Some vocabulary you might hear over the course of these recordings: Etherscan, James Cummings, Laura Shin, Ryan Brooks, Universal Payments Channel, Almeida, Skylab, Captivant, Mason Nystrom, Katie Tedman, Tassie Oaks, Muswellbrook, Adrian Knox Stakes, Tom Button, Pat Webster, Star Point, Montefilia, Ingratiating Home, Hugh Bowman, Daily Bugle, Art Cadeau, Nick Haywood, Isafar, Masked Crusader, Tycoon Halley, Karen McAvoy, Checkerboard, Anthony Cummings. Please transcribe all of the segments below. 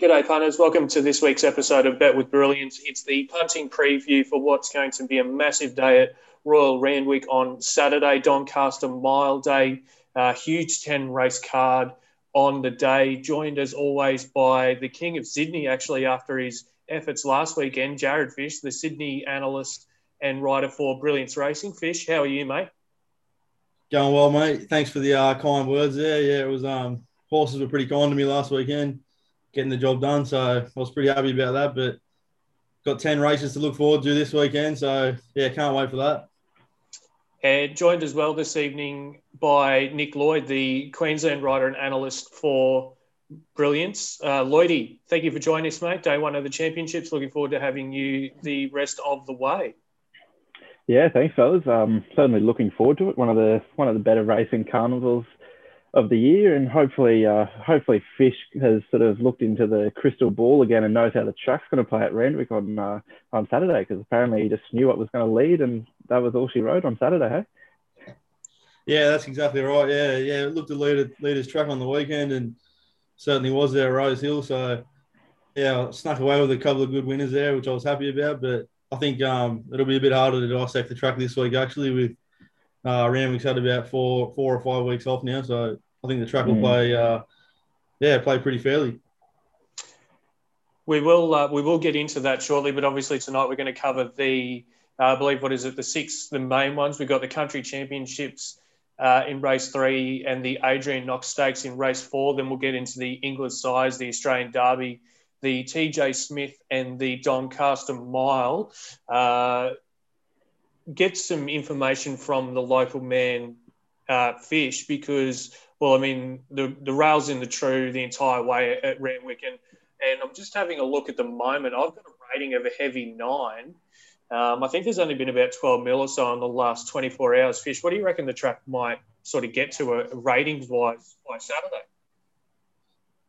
G'day punters, welcome to this week's episode of Bet with Brilliance. It's the punting preview for what's going to be a massive day at Royal Randwick on Saturday, Doncaster Mile Day, huge 10 race card on the day, joined as always by the King of Sydney actually after his efforts last weekend, Jared Fish, the Sydney analyst and writer for Brilliance Racing. Fish, how are you, mate? Going well, mate. Thanks for the kind words there. Yeah, it was horses were pretty kind to me last weekend, getting the job done, so I was pretty happy about that, but got 10 races to look forward to this weekend, so yeah, can't wait for that. And joined as well this evening by Nick Lloyd, the Queensland writer and analyst for Brilliance. Lloydie, thank you for joining us, mate. Day one of the championships. Looking forward to having you the rest of the way. Yeah, thanks, fellas. Certainly looking forward to it. One of the better racing carnivals of the year, and hopefully Fish has sort of looked into the crystal ball again and knows how the track's going to play at Randwick on Saturday, because apparently he just knew what was going to lead and that was all she rode on Saturday, hey? Yeah, that's exactly right. Yeah, looked to lead his track on the weekend and certainly was there at Rose Hill, so yeah, I snuck away with a couple of good winners there, which I was happy about, but I think it'll be a bit harder to dissect the track this week actually, with Randwick's had about four or five weeks off now, so I think the track will play pretty fairly. We will get into that shortly, but obviously tonight we're going to cover the six, the main ones. We've got the Country Championships in race 3 and the Adrian Knox Stakes in race 4. Then we'll get into the English Sires, the Australian Derby, the TJ Smith and the Doncaster Mile. Get some information from the local man, Fish, because... Well, I mean, the rail's in the true the entire way at Randwick, and I'm just having a look at the moment. I've got a rating of a heavy 9. I think there's only been about 12 mil or so in the last 24 hours. Fish, what do you reckon the track might sort of get to ratings-wise by Saturday?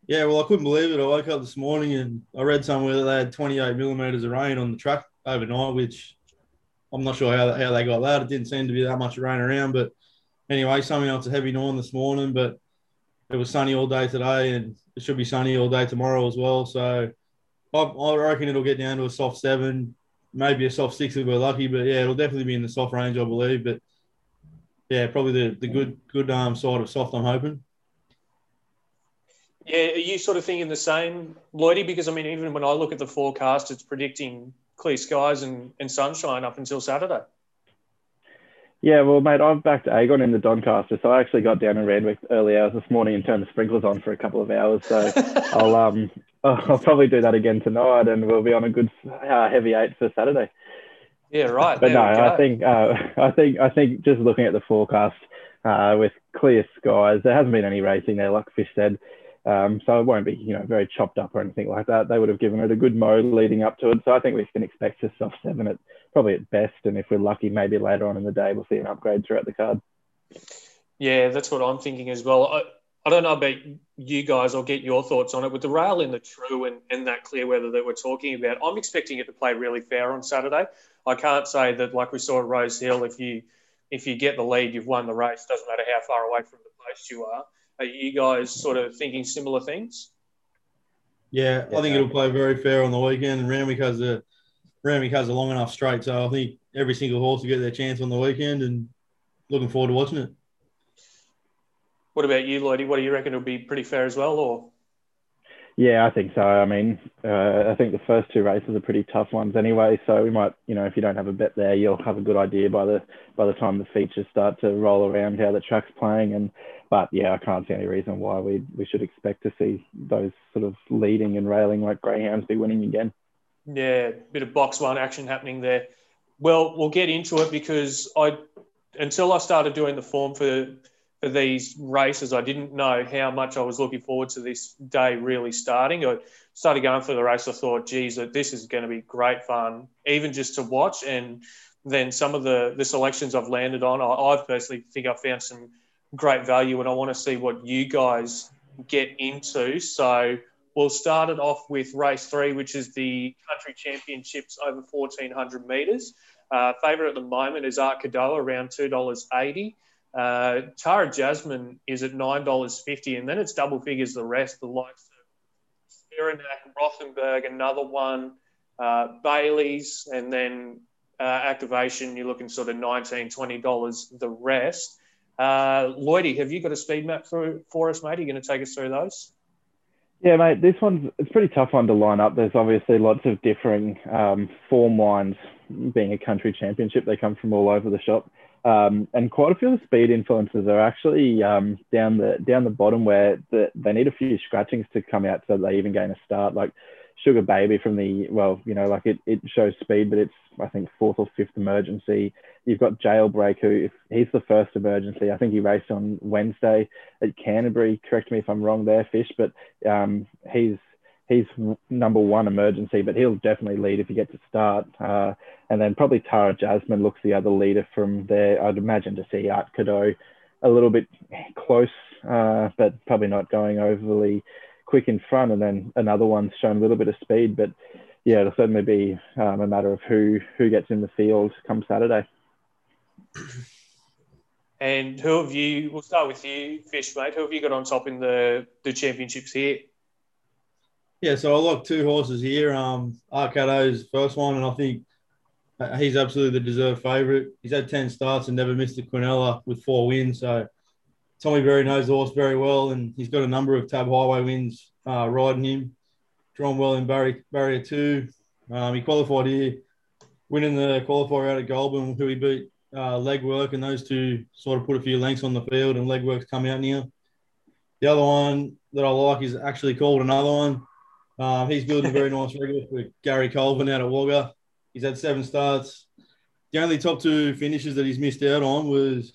Yeah, well, I couldn't believe it. I woke up this morning and I read somewhere that they had 28 millimetres of rain on the track overnight, which I'm not sure how they got that. It didn't seem to be that much rain around, but... Anyway, something else, a heavy 9 this morning, but it was sunny all day today and it should be sunny all day tomorrow as well. So I reckon it'll get down to a soft 7, maybe a soft 6 if we're lucky. But, yeah, it'll definitely be in the soft range, I believe. But, yeah, probably the good side of soft, I'm hoping. Yeah, are you sort of thinking the same, Lloydie? Because, I mean, even when I look at the forecast, it's predicting clear skies and sunshine up until Saturday. Yeah, well, mate, I've backed Agon in the Doncaster, so I actually got down in Randwick early hours this morning and turned the sprinklers on for a couple of hours. So I'll probably do that again tonight, and we'll be on a good heavy 8 for Saturday. Yeah, right. But no, I think just looking at the forecast with clear skies, there hasn't been any racing there, like Fish said, so it won't be very chopped up or anything like that. They would have given it a good mode leading up to it, so I think we can expect a soft 7 at. Probably at best, and if we're lucky, maybe later on in the day we'll see an upgrade throughout the card. Yeah, that's what I'm thinking as well. I don't know about you guys. I'll get your thoughts on it. With the rail in the true and that clear weather that we're talking about, I'm expecting it to play really fair on Saturday. I can't say that, like we saw at Rose Hill, if you get the lead, you've won the race. Doesn't matter how far away from the place you are. Are you guys sort of thinking similar things? Yeah, I think it'll play very fair on the weekend. And Randwick has a... long enough straight, so I think every single horse will get their chance on the weekend, and looking forward to watching it. What about you, Lloydie? What do you reckon will be pretty fair as well? Or yeah, I think so. I mean, I think the first 2 races are pretty tough ones anyway, so we might, if you don't have a bet there, you'll have a good idea by the time the features start to roll around how the track's playing. But yeah, I can't see any reason why we should expect to see those sort of leading and railing like greyhounds be winning again. Yeah, bit of box 1 action happening there. Well, we'll get into it because until I started doing the form for these races, I didn't know how much I was looking forward to this day really starting. I started going through the race. I thought, geez, this is going to be great fun, even just to watch. And then some of the selections I've landed on, I personally think I've found some great value, and I want to see what you guys get into. So... we'll start it off with race 3, which is the Country Championships over 1,400 metres. Favourite at the moment is Art Cadeau, around $2.80. Tara Jasmine is at $9.50, and then it's double figures the rest, the likes of Spirinac, Rothenberg, another one, Bailey's, and then activation, you're looking sort of $19, $20 the rest. Lloydie, have you got a speed map for us, mate? Are you going to take us through those? Yeah, mate, this one's a pretty tough one to line up. There's obviously lots of differing form lines. Being a country championship, they come from all over the shop. And quite a few of the speed influences are actually down the bottom where they need a few scratchings to come out so they even gain a start. Like Sugar Baby from the, well, you know, like it shows speed, but it's, I think, fourth or fifth emergency. You've got Jailbreak, who, if he's the first emergency, I think he raced on Wednesday at Canterbury. Correct me if I'm wrong there, Fish, but he's number one emergency, but he'll definitely lead if he gets a start. And then probably Tara Jasmine looks the other leader from there. I'd imagine to see Art Cadeau a little bit close, but probably not going overly quick in front. And then another one's shown a little bit of speed, but yeah, it'll certainly be a matter of who gets in the field come Saturday. And who have you, we'll start with you, Fish, mate. Who have you got on top in the championships here? Yeah, so I like two horses here. Art Cadeau's the first one, and I think he's absolutely the deserved favourite. He's had 10 starts and never missed a Quinella with 4 wins. So Tommy Berry knows the horse very well, and he's got a number of Tab Highway wins riding him. Drawn well in Barrier 2. He qualified here, winning the qualifier out of Goulburn, who he beat Legwork, and those two sort of put a few lengths on the field, and Legwork's come out near. The other one that I like is actually called Another One. He's building a very nice record for Gary Colvin out of Wagga. He's had 7 starts. The only top 2 finishes that he's missed out on the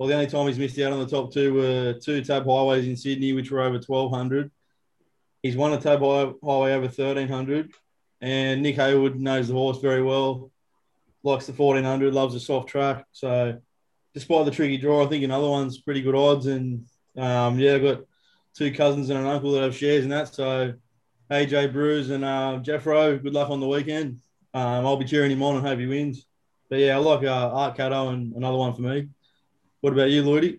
only time he's missed out on the top 2 were 2 Tab Highways in Sydney, which were over 1,200. He's won a Tab Highway over 1,300. And Nick Haywood knows the horse very well, likes the 1,400, loves a soft track. So despite the tricky draw, I think Another One's pretty good odds. And, I've got 2 cousins and an uncle that have shares in that, so... AJ Brews and Jeffro, good luck on the weekend. I'll be cheering him on and hope he wins. But, yeah, I like Art Cadeau and Another One for me. What about you, Lloydie?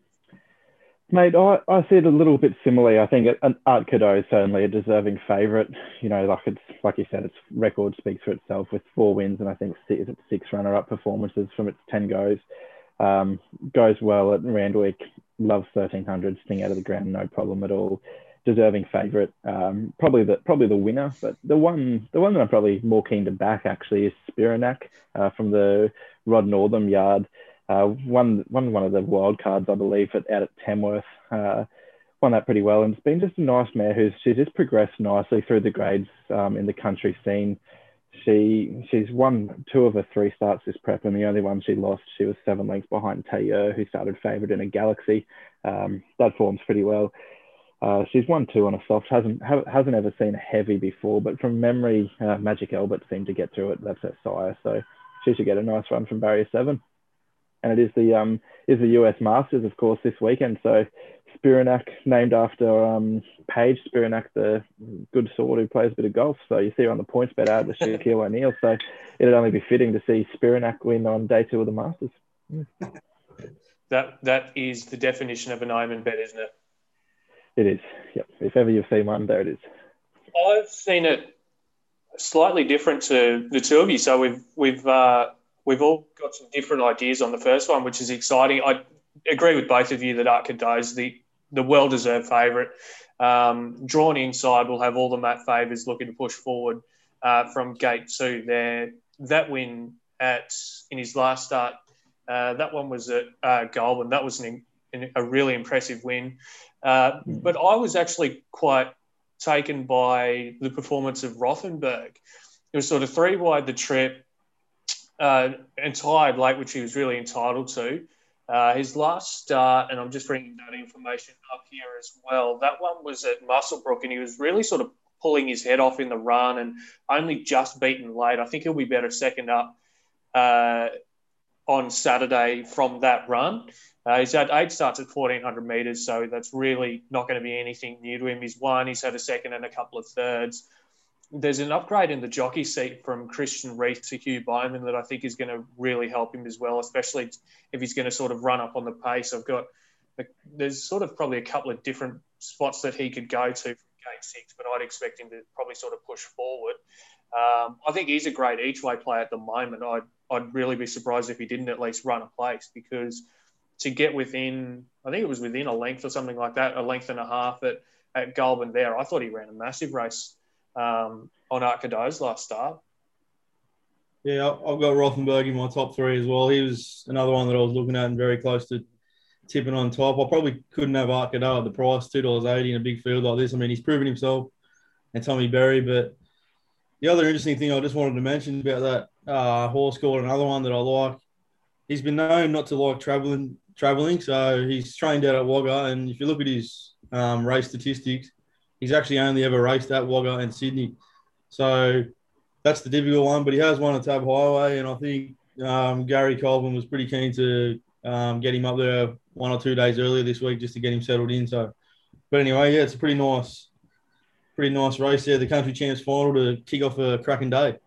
Mate, I see it a little bit similarly. I think Art Cadeau is certainly a deserving favourite. You know, like you said, its record speaks for itself with 4 wins and I think 6 runner-up performances from its 10 goes. Goes well at Randwick, loves 1,300, sting out of the ground, no problem at all. Deserving favourite, probably the winner, but the one that I'm probably more keen to back actually is Spirinac from the Rod Northam yard, one of the wild cards I believe out at Tamworth, won that pretty well, and it's been just a nice mare she's just progressed nicely through the grades in the country scene. She's won 2 of her 3 starts this prep, and the only one she lost, she was 7 lengths behind Tayer, who started favourite in a Galaxy. That forms pretty well. She's won 2 on a soft, hasn't ever seen a heavy before, but from memory, Magic Albert seemed to get through it. That's her sire, so she should get a nice run from Barrier 7. And it is the US Masters, of course, this weekend. So Spirinac, named after Paige Spirinac, the good sort who plays a bit of golf. So you see her on the points bet out with Shaquille O'Neal. So it'd only be fitting to see Spirinac win on day 2 of the Masters. Mm. That is the definition of an omen bet, isn't it? It is, yep. If ever you've seen one, there it is. I've seen it slightly different to the two of you, so we've all got some different ideas on the first one, which is exciting. I agree with both of you that Art Cadeau is the well-deserved favourite. Drawn inside, we'll have all the Matt Favours looking to push forward from gate 2 there. That win in his last start, that one was at Goulburn. That was a really impressive win. But I was actually quite taken by the performance of Rothenberg. It was sort of 3 wide the trip and tired late, which he was really entitled to. His last start, and I'm just bringing that information up here as well, that one was at Muswellbrook, and he was really sort of pulling his head off in the run and only just beaten late. I think he'll be better second up on Saturday from that run. He's had 8 starts at 1,400 metres, so that's really not going to be anything new to him. He's won, he's had a second and a couple of thirds. There's an upgrade in the jockey seat from Christian Reith to Hugh Bowman that I think is going to really help him as well, especially if he's going to sort of run up on the pace. There's sort of probably a couple of different spots that he could go to from gate late sixth, but I'd expect him to probably sort of push forward. I think he's a great each-way player at the moment. I'd really be surprised if he didn't at least run a place, because to get within, I think it was within a length or something like that, a length and a half at Goulburn there, I thought he ran a massive race on Art Cadeau's last start. Yeah, I've got Rothenberg in my top three as well. He was another one that I was looking at and very close to tipping on top. I probably couldn't have Art Cadeau at the price, $2.80 in a big field like this. I mean, he's proven himself, and Tommy Berry. But the other interesting thing I just wanted to mention about that horse called another one that I like, he's been known not to like travelling. So he's trained out at Wagga, and if you look at his race statistics, he's actually only ever raced at Wagga and Sydney. So that's the difficult one, but he has won a Tab Highway, and I think Gary Colvin was pretty keen to get him up there 1 or 2 days earlier this week just to get him settled in. So, but anyway, yeah, it's a pretty nice race there, the Country Champs final, to kick off a cracking day.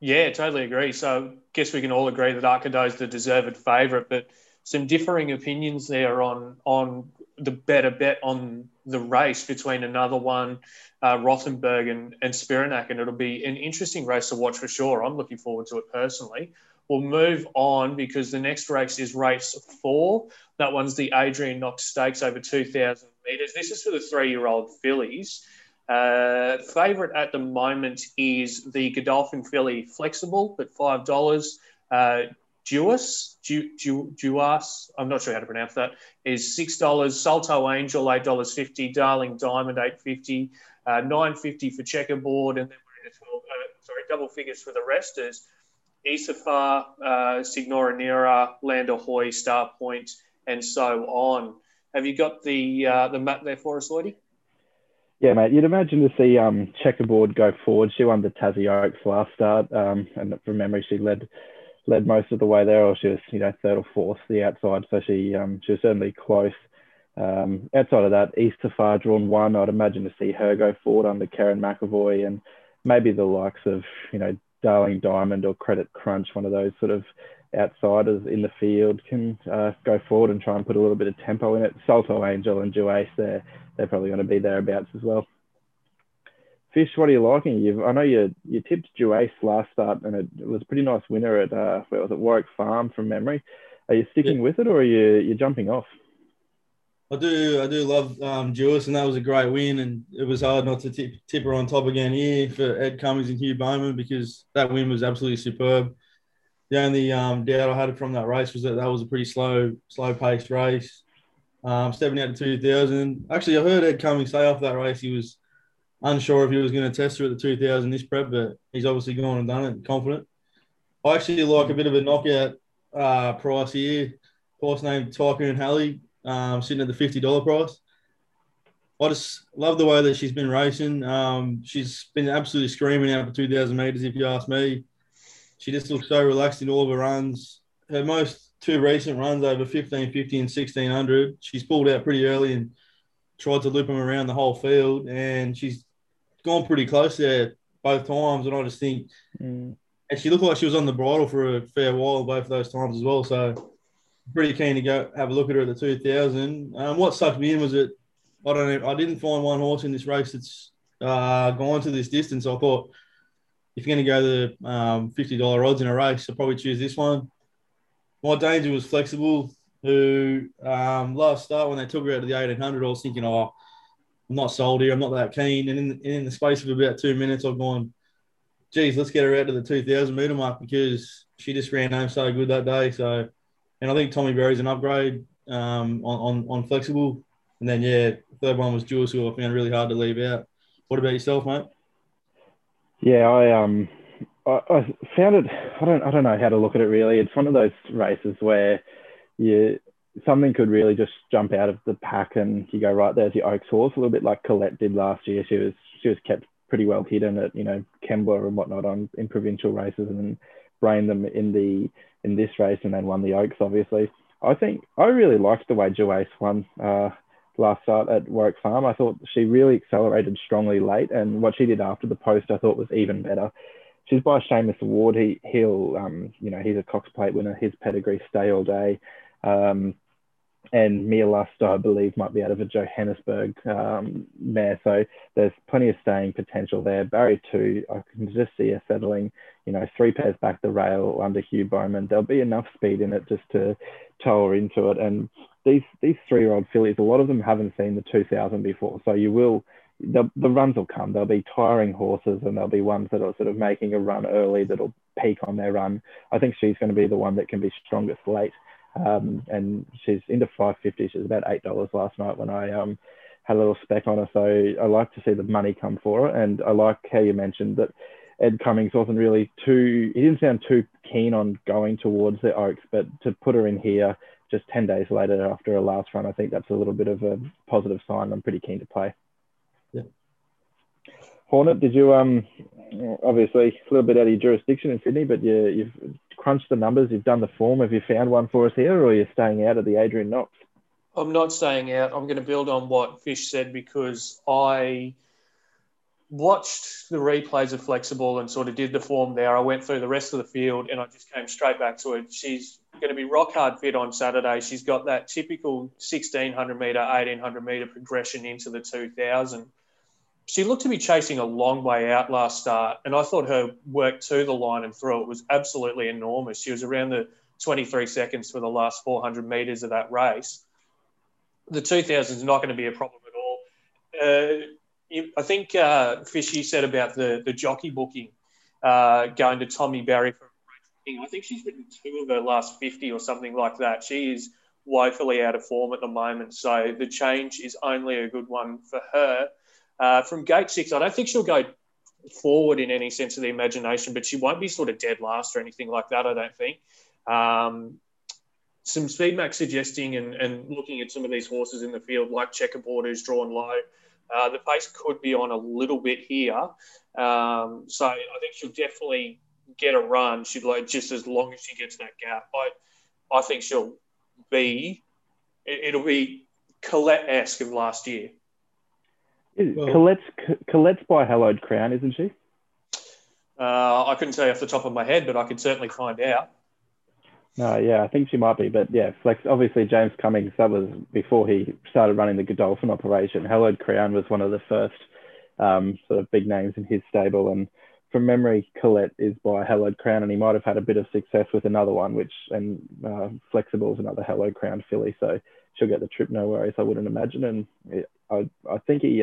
Yeah, totally agree. So I guess we can all agree that Art Cadeau's the deserved favourite, but some differing opinions there on the better bet on the race between another one, Rothenberg and Spirinac, and it'll be an interesting race to watch for sure. I'm looking forward to it personally. We'll move on because the next race is race 4. That one's the Adrian Knox Stakes over 2,000 metres. This is for the 3-year-old fillies. Favourite at the moment is the Godolphin filly Flexible at $5. Duace, I'm not sure how to pronounce that, is $6. Salto Angel, $8.50. Darling Diamond, $8.50. $9.50 for Checkerboard. And then we're in the double figures for the resters. Isafar, Signora Nera, Land Ahoy, Star Point, and so on. Have you got the map there for us, Lloydie? Yeah, mate. You'd imagine to see Checkerboard go forward. She won the Tassie Oaks last start, and from memory, she led most of the way there, or she was, third or fourth the outside. So she was certainly close. Outside of that, Isafar drawn one. I'd imagine to see her go forward under Karen McAvoy and maybe the likes of Darling Diamond or Credit Crunch, one of those sort of outsiders in the field, can go forward and try and put a little bit of tempo in it. Salto Angel and Duace, they're probably going to be thereabouts as well. Fish, what are you liking? I know you tipped Duace last start, and it was a pretty nice winner at Warwick Farm from memory. Are you sticking with it, or are you jumping off? I do love Duace, and that was a great win, and it was hard not to tip her on top again here for Ed Cummings and Hugh Bowman, because that win was absolutely superb. The only doubt I had from that race was that was a pretty slow-paced race. Stepping out to 2,000. Actually, I heard Ed Cummings say off that race he was unsure if he was going to test her at the 2,000 this prep, but he's obviously gone and done it, confident. I actually like a bit of a knockout price here. Horse named Tycoon Halley. Sitting at the $50 price. I just love the way that she's been racing. She's been absolutely screaming out for 2,000 metres, if you ask me. She just looks so relaxed in all of her runs. Her most two recent runs over 1,550 and 1,600, she's pulled out pretty early and tried to loop them around the whole field, and she's gone pretty close there both times, and I just think and she looked like she was on the bridle for a fair while both of those times as well, so pretty keen to go have a look at her at the 2,000. What sucked me in was that I didn't find one horse in this race that's gone to this distance. I thought if you're going to go the $50 odds in a race, I'll probably choose this one. My danger was Flexible, who last start when they took her out to the 1,800, I was thinking, I'm not sold here. I'm not that keen. And in the space of about 2 minutes, I've gone, geez, let's get her out to the 2,000 metre mark, because she just ran home so good that day. So. And I think Tommy Berry's an upgrade on Flexible. And then, third one was Jules, who I found really hard to leave out. What about yourself, mate? Yeah, I found it. I don't know how to look at it really. It's one of those races where something could really just jump out of the pack, and you go, right, there's your Oaks horse, a little bit like Colette did last year. She was kept pretty well hidden at Kembla and whatnot in provincial races, and brained them in this race, and then won the Oaks, obviously. I think I really liked the way Duace won last start at Warwick Farm. I thought she really accelerated strongly late, and what she did after the post I thought was even better. She's by Seamus Ward. He's a Cox Plate winner. His pedigree stay all day. And Mia Luster, I believe, might be out of a Johannesburg mare. So there's plenty of staying potential there. Barrier two, I can just see her settling, you know, three pairs back the rail under Hugh Bowman. There'll be enough speed in it just to tow her into it. And these three-year-old fillies, a lot of them haven't seen the 2000 before. So you will, the runs will come. There'll be tiring horses and there'll be ones that are sort of making a run early that'll peak on their run. I think she's going to be the one that can be strongest late. And she's into 550. She's about $8 last night when I had a little spec on her. So I like to see the money come for her. And I like how you mentioned that Ed Cummings wasn't really too, he didn't sound too keen on going towards the Oaks, but to put her in here just 10 days later after her last run, I think that's a little bit of a positive sign. I'm pretty keen to play. Yeah. Hornet, did you, obviously a little bit out of your jurisdiction in Sydney, but you've crunched the numbers, you've done the form. Have you found one for us here, or are you staying out of the Adrian Knox? I'm not staying out. I'm going to build on what Fish said, because I watched the replays of Flexible and sort of did the form there. I went through the rest of the field and I just came straight back to it. She's going to be rock hard fit on Saturday. She's got that typical 1600 metre, 1800 metre progression into the 2000. She looked to be chasing a long way out last start, and I thought her work to the line and through it was absolutely enormous. She was around the 23 seconds for the last 400 metres of that race. The 2000 is not going to be a problem at all. I think Fishy said about the jockey booking going to Tommy Berry from King. I think she's ridden two of her last 50 or something like that. She is woefully out of form at the moment, so the change is only a good one for her. From gate six, I don't think she'll go forward in any sense of the imagination, but she won't be sort of dead last or anything like that, I don't think. Some feedback suggesting and looking at some of these horses in the field, like Checkerboard, who's drawn low, the pace could be on a little bit here. So I think she'll definitely get a run. She'd like just as long as she gets that gap. I think she'll be, it'll be Colette-esque of last year. Well, Colette's by Hallowed Crown, isn't she? I couldn't tell you off the top of my head, but I could certainly find out. No, yeah, I think she might be. But, yeah, Flex, obviously James Cummings, that was before he started running the Godolphin operation. Hallowed Crown was one of the first sort of big names in his stable. And from memory, Colette is by Hallowed Crown, and he might have had a bit of success with another one, which and Flexible's another Hallowed Crown filly. So she'll get the trip, no worries, I wouldn't imagine. And I think he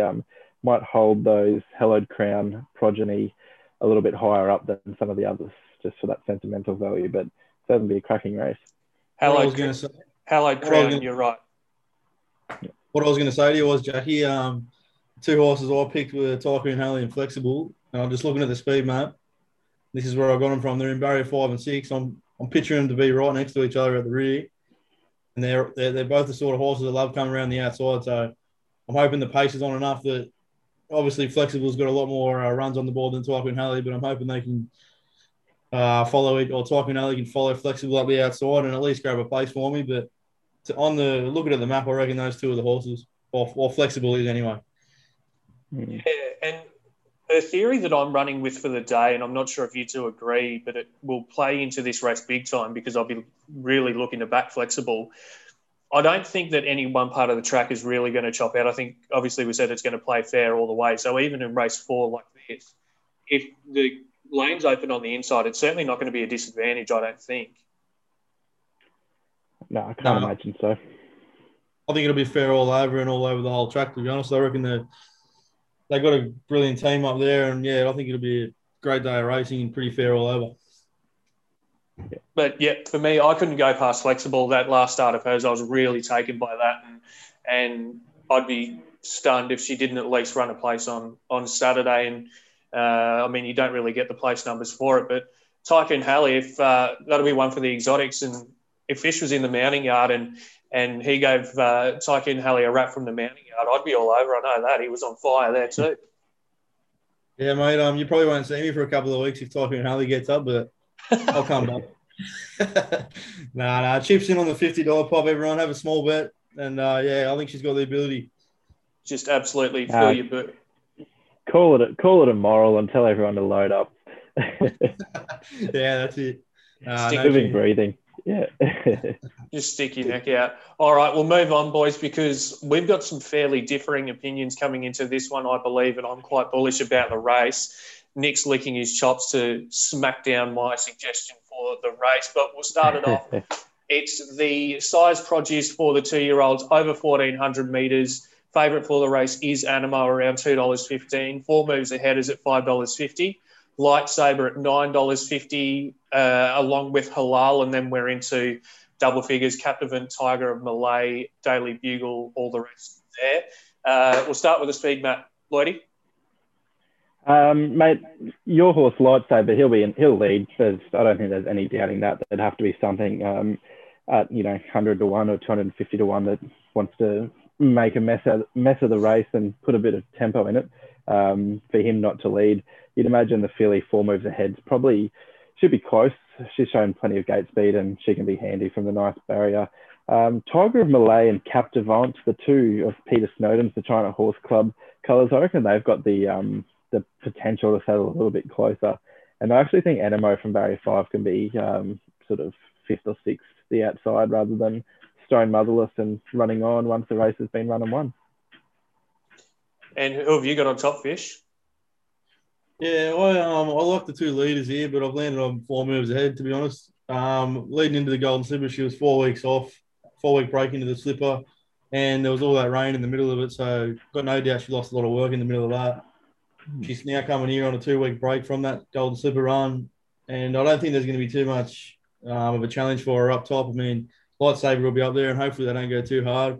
might hold those Hallowed Crown progeny a little bit higher up than some of the others, just for that sentimental value. But that'll be a cracking race. Hallowed Crown, you're right. What I was going to say to you was, Jackie, two horses I picked were Tycoon Halley and Flexible. And I'm just looking at the speed map. This is where I got them from. They're in barrier 5 and 6. I'm picturing them to be right next to each other at the rear. And they're both the sort of horses that love coming around the outside. So I'm hoping the pace is on enough that obviously Flexible's got a lot more runs on the board than Tycoon Halley, but I'm hoping they can follow it, or Tycoon Halley can follow Flexible up the outside and at least grab a place for me. But on the looking at the map, I reckon those two are the horses, or Flexible is anyway. Yeah, and the theory that I'm running with for the day, and I'm not sure if you two agree, but it will play into this race big time because I'll be really looking to back Flexible. I don't think that any one part of the track is really going to chop out. I think, obviously, we said it's going to play fair all the way. So even in race four like this, if the lane's open on the inside, it's certainly not going to be a disadvantage, I don't think. No, I can't imagine so. I think it'll be fair all over and all over the whole track, to be honest. I reckon they've got a brilliant team up there. And, yeah, I think it'll be a great day of racing and pretty fair all over. But, yeah, for me, I couldn't go past Flexible. That last start of hers, I was really taken by that. And I'd be stunned if she didn't at least run a place on Saturday. And, I mean, you don't really get the place numbers for it. But Tycoon Halley, if that'll be one for the exotics. And if Fish was in the mounting yard and he gave Tycoon Halley a rap from the mounting yard, I'd be all over. I know that. He was on fire there too. Yeah, mate, you probably won't see me for a couple of weeks if Tycoon Halley gets up, but I'll come back. Nah. Chips in on the $50 pop, everyone. Have a small bet. And, yeah, I think she's got the ability. Just absolutely fill your book. Call it a moral and tell everyone to load up. Yeah, that's it. Living, breathing. Yeah. Just stick your neck out. All right, we'll move on, boys, because we've got some fairly differing opinions coming into this one, I believe, and I'm quite bullish about the race. Nick's licking his chops to smack down my suggestion for the race, but we'll start it off. It's the size produce for the two-year-olds over 1,400 metres. Favourite for the race is Anamoe around $2.15. Four Moves Ahead is at $5.50. Lightsaber at $9.50 along with Halal, and then we're into double figures, Captivant, Tiger of Malay, Daily Bugle, all the rest there. We'll start with the speed, Matt. Lloydie? Mate, your horse Lightsaber, he'll lead. There's, I don't think there's any doubting that. There'd have to be something, 100 to 1 or 250 to 1 that wants to make a mess of the race and put a bit of tempo in it. For him not to lead, you'd imagine the filly Four Moves Ahead probably should be close. She's shown plenty of gate speed and she can be handy from the nice barrier. Tiger of Malay and Captivant, the two of Peter Snowden's, the China Horse Club colours, I reckon they've got the potential to settle a little bit closer. And I actually think Anamoe from Barrier 5 can be sort of 5th or 6th, the outside, rather than Stone Motherless and running on once the race has been run and won. And who have you got on top, Fish? Yeah, I like the two leaders here, but I've landed on Four Moves Ahead, to be honest. Leading into the Golden Slipper, she was 4 weeks off, 4 week break into the slipper, and there was all that rain in the middle of it, so got no doubt she lost a lot of work in the middle of that. She's now coming here on a 2 week break from that Golden Slipper run, and I don't think there's going to be too much of a challenge for her up top. I mean, Lightsaber will be up there, and hopefully they don't go too hard.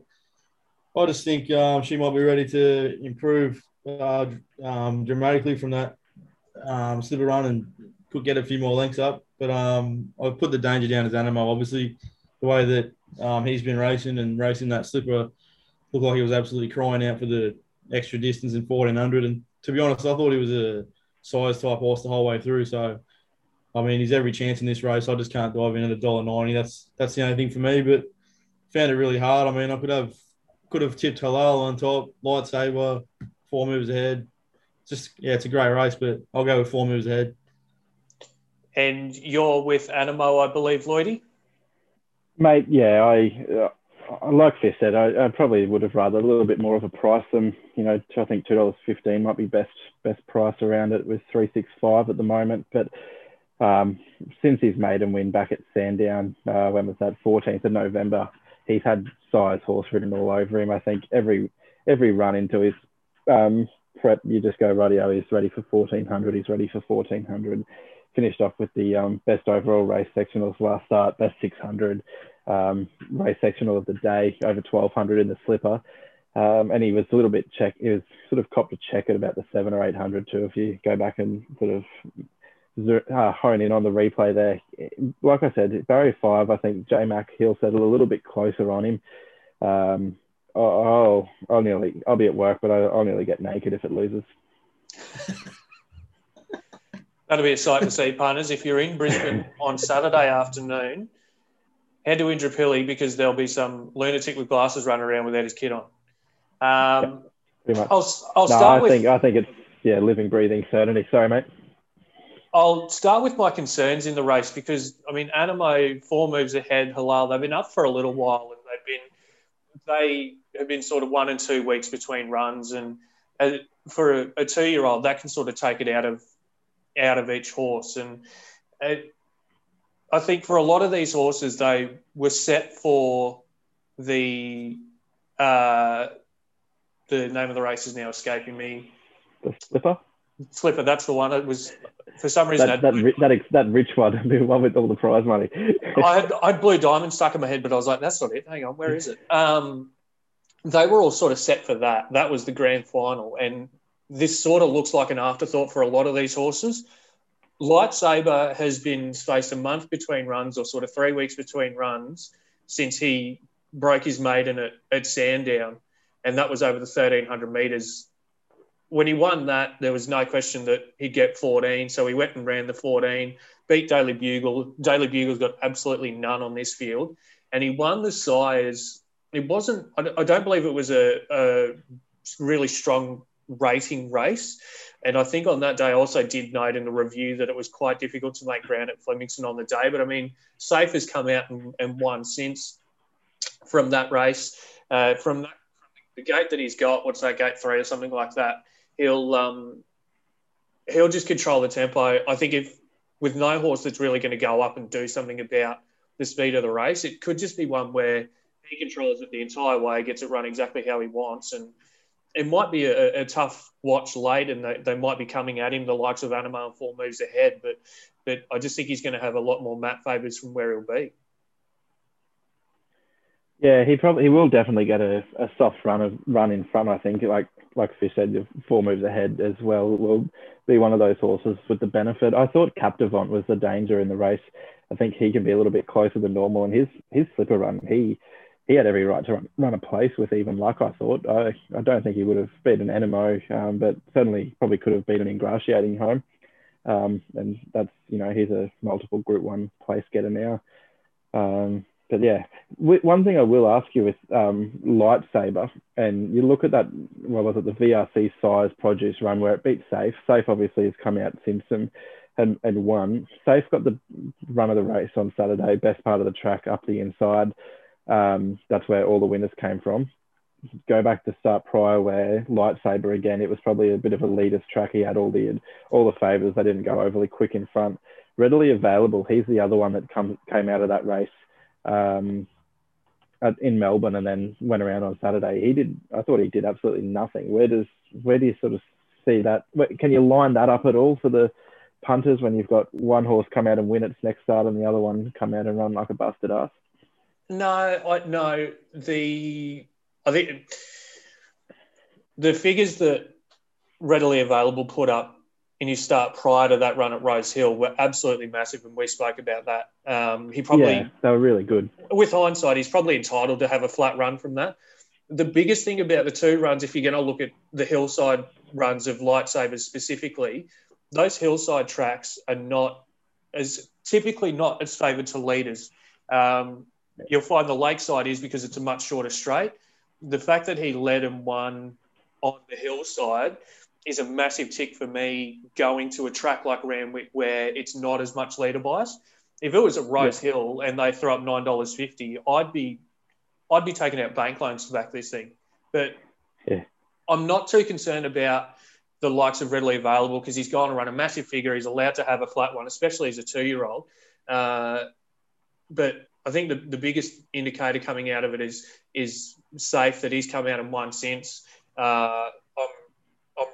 I just think she might be ready to improve dramatically from that slipper run and could get a few more lengths up. But I would put the danger down as Anamoe. Obviously, the way that he's been racing that slipper, looked like he was absolutely crying out for the extra distance in 1,400. And to be honest, I thought he was a size-type horse the whole way through. So, I mean, he's every chance in this race. I just can't dive in at $1.90. That's the only thing for me, but found it really hard. I mean, I could have tipped Halal on top, Lightsaber, Four Moves Ahead. It's a great race, but I'll go with Four Moves Ahead. And you're with Anamoe, I believe, Lloydie? Mate, yeah, like Fish said, I probably would have rather a little bit more of a price than, I think $2.15 might be best price around it with 365 at the moment. But since his maiden win back at Sandown, when was that, 14th of November, he's had size horse ridden all over him. I think every run into his prep, you just go, rightio, he's ready for 1,400. He's ready for 1,400. Finished off with the best overall race sectionals last start, best 600. Race sectional of the day, over 1,200 in the slipper, and he was a little bit check. He was sort of copped a check at about the 700 or 800 too. If you go back and sort of hone in on the replay there, like I said, Barrier 5, I think J Mac Hill settled a little bit closer on him. I'll be at work, but I'll nearly get naked if it loses. That'll be a sight to see, partners. If you're in Brisbane on Saturday afternoon, head to Indooroopilly because there'll be some lunatic with glasses running around without his kid on. Pretty much. I think it's living, breathing certainty. Sorry, mate. I'll start with my concerns in the race because Anamoe, Four Moves Ahead, Halal, they've been up for a little while and they have been sort of 1 and 2 weeks between runs, and for a 2-year-old that can sort of take it out of each horse, and I think for a lot of these horses, they were set for the name of the race is now escaping me. The slipper? Slipper, that's the one. It was, for some reason... That rich one, the one with all the prize money. I had Blue Diamond stuck in my head, but I was like, that's not it. Hang on, where is it? They were all sort of set for that. That was the grand final. And this sort of looks like an afterthought for a lot of these horses. Lightsaber has been spaced a month between runs or sort of 3 weeks between runs since he broke his maiden at Sandown, and that was over the 1,300 metres. When he won that, there was no question that he'd get 14, so he went and ran the 14, beat Daily Bugle. Daily Bugle's got absolutely none on this field, and he won the size. It wasn't – I don't believe it was a really strong rating race. And I think on that day I also did note in the review that it was quite difficult to make ground at Flemington on the day. But, Safe has come out and won since. from that race. From the gate that he's got, what's that, gate 3 or something like that, he'll just control the tempo. I think if with no horse that's really going to go up and do something about the speed of the race, it could just be one where he controls it the entire way, gets it run exactly how he wants, and it might be a tough watch late, and they might be coming at him, the likes of Anamoe and Four Moves Ahead, but I just think he's going to have a lot more map favours from where he'll be. Yeah, he will definitely get a soft run in front. I think, like Fish said, Four Moves Ahead as well will be one of those horses with the benefit. I thought Captivant was the danger in the race. I think he can be a little bit closer than normal, and his slipper run, he had every right to run a place with even luck, I thought. I don't think he would have beaten Anamoe, but certainly probably could have beaten Ingratiating Home. And that's, he's a multiple Group 1 place getter now. But yeah, one thing I will ask you with Lightsaber, and you look at that, what was it, the VRC size produce run where it beat Safe. Safe obviously has come out since and won. Safe got the run of the race on Saturday, best part of the track up the inside. That's where all the winners came from. Go back to start prior where Lightsaber, again, it was probably a bit of a leader's track. He had all the favours. They didn't go overly quick in front. Readily Available, he's the other one that came out of that race in Melbourne and then went around on Saturday. I thought he did absolutely nothing. Where do you sort of see that? Can you line that up at all for the punters when you've got one horse come out and win its next start and the other one come out and run like a busted ass? I think the figures that Readily Available put up in his start prior to that run at Rose Hill were absolutely massive, and we spoke about that. They were really good. With hindsight, he's probably entitled to have a flat run from that. The biggest thing about the two runs, if you're going to look at the hillside runs of Lightsabers specifically, those hillside tracks are typically not as favoured to leaders. You'll find the lakeside is, because it's a much shorter straight. The fact that he led and won on the hillside is a massive tick for me going to a track like Randwick where it's not as much leader bias. If it was at Rose Hill and they throw up $9.50, I'd be taking out bank loans to back this thing. But I'm not too concerned about the likes of Readily Available because he's gone and run a massive figure. He's allowed to have a flat one, especially as a 2-year-old. But I think the biggest indicator coming out of it is Safe, that he's come out and won since. I'm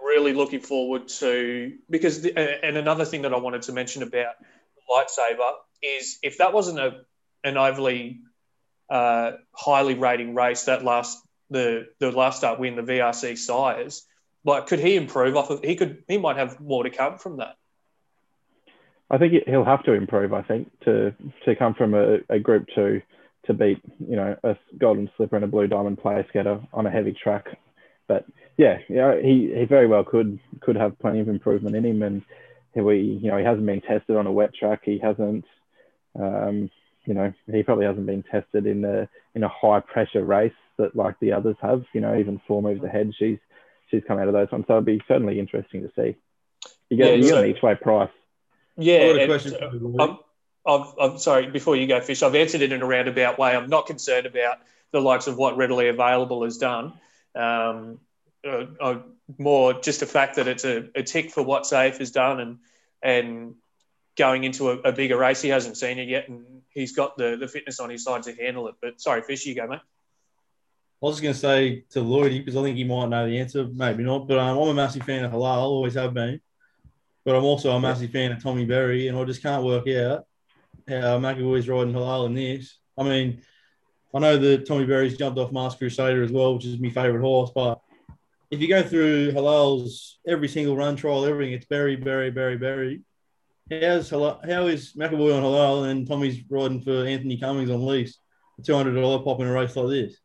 really looking forward to, because and another thing that I wanted to mention about Lightsaber is if that wasn't an overly highly rating race, that the last start win, the VRC size, like could he improve off of? He might have more to come from that. I think he'll have to improve, to come from a Group 2 to beat, a Golden Slipper and a Blue Diamond place getter on a heavy track. But, he very well could have plenty of improvement in him. And, he hasn't been tested on a wet track. He hasn't, he probably hasn't been tested in a high-pressure race that like the others have. Even Four Moves Ahead, she's come out of those ones. So it'll be certainly interesting to see. You get an each-way price. Yeah, I'm sorry, before you go, Fish, I've answered it in a roundabout way. I'm not concerned about the likes of what Readily Available has done. More just the fact that it's a tick for what Safe has done and going into a bigger race, he hasn't seen it yet, and he's got the fitness on his side to handle it. But sorry, Fish, you go, mate. I was just going to say to Lloydie, because I think he might know the answer, maybe not, but I'm a massive fan of Halal, always have been. But I'm also a massive fan of Tommy Berry, and I just can't work out how McAvoy's riding Halal in this. I mean, I know that Tommy Berry's jumped off Masked Crusader as well, which is my favourite horse, but if you go through Halal's every single run, trial, everything, it's Berry, Berry, Berry, Berry. How is McAvoy on Halal and Tommy's riding for Anthony Cummings on lease, a $200 pop in a race like this?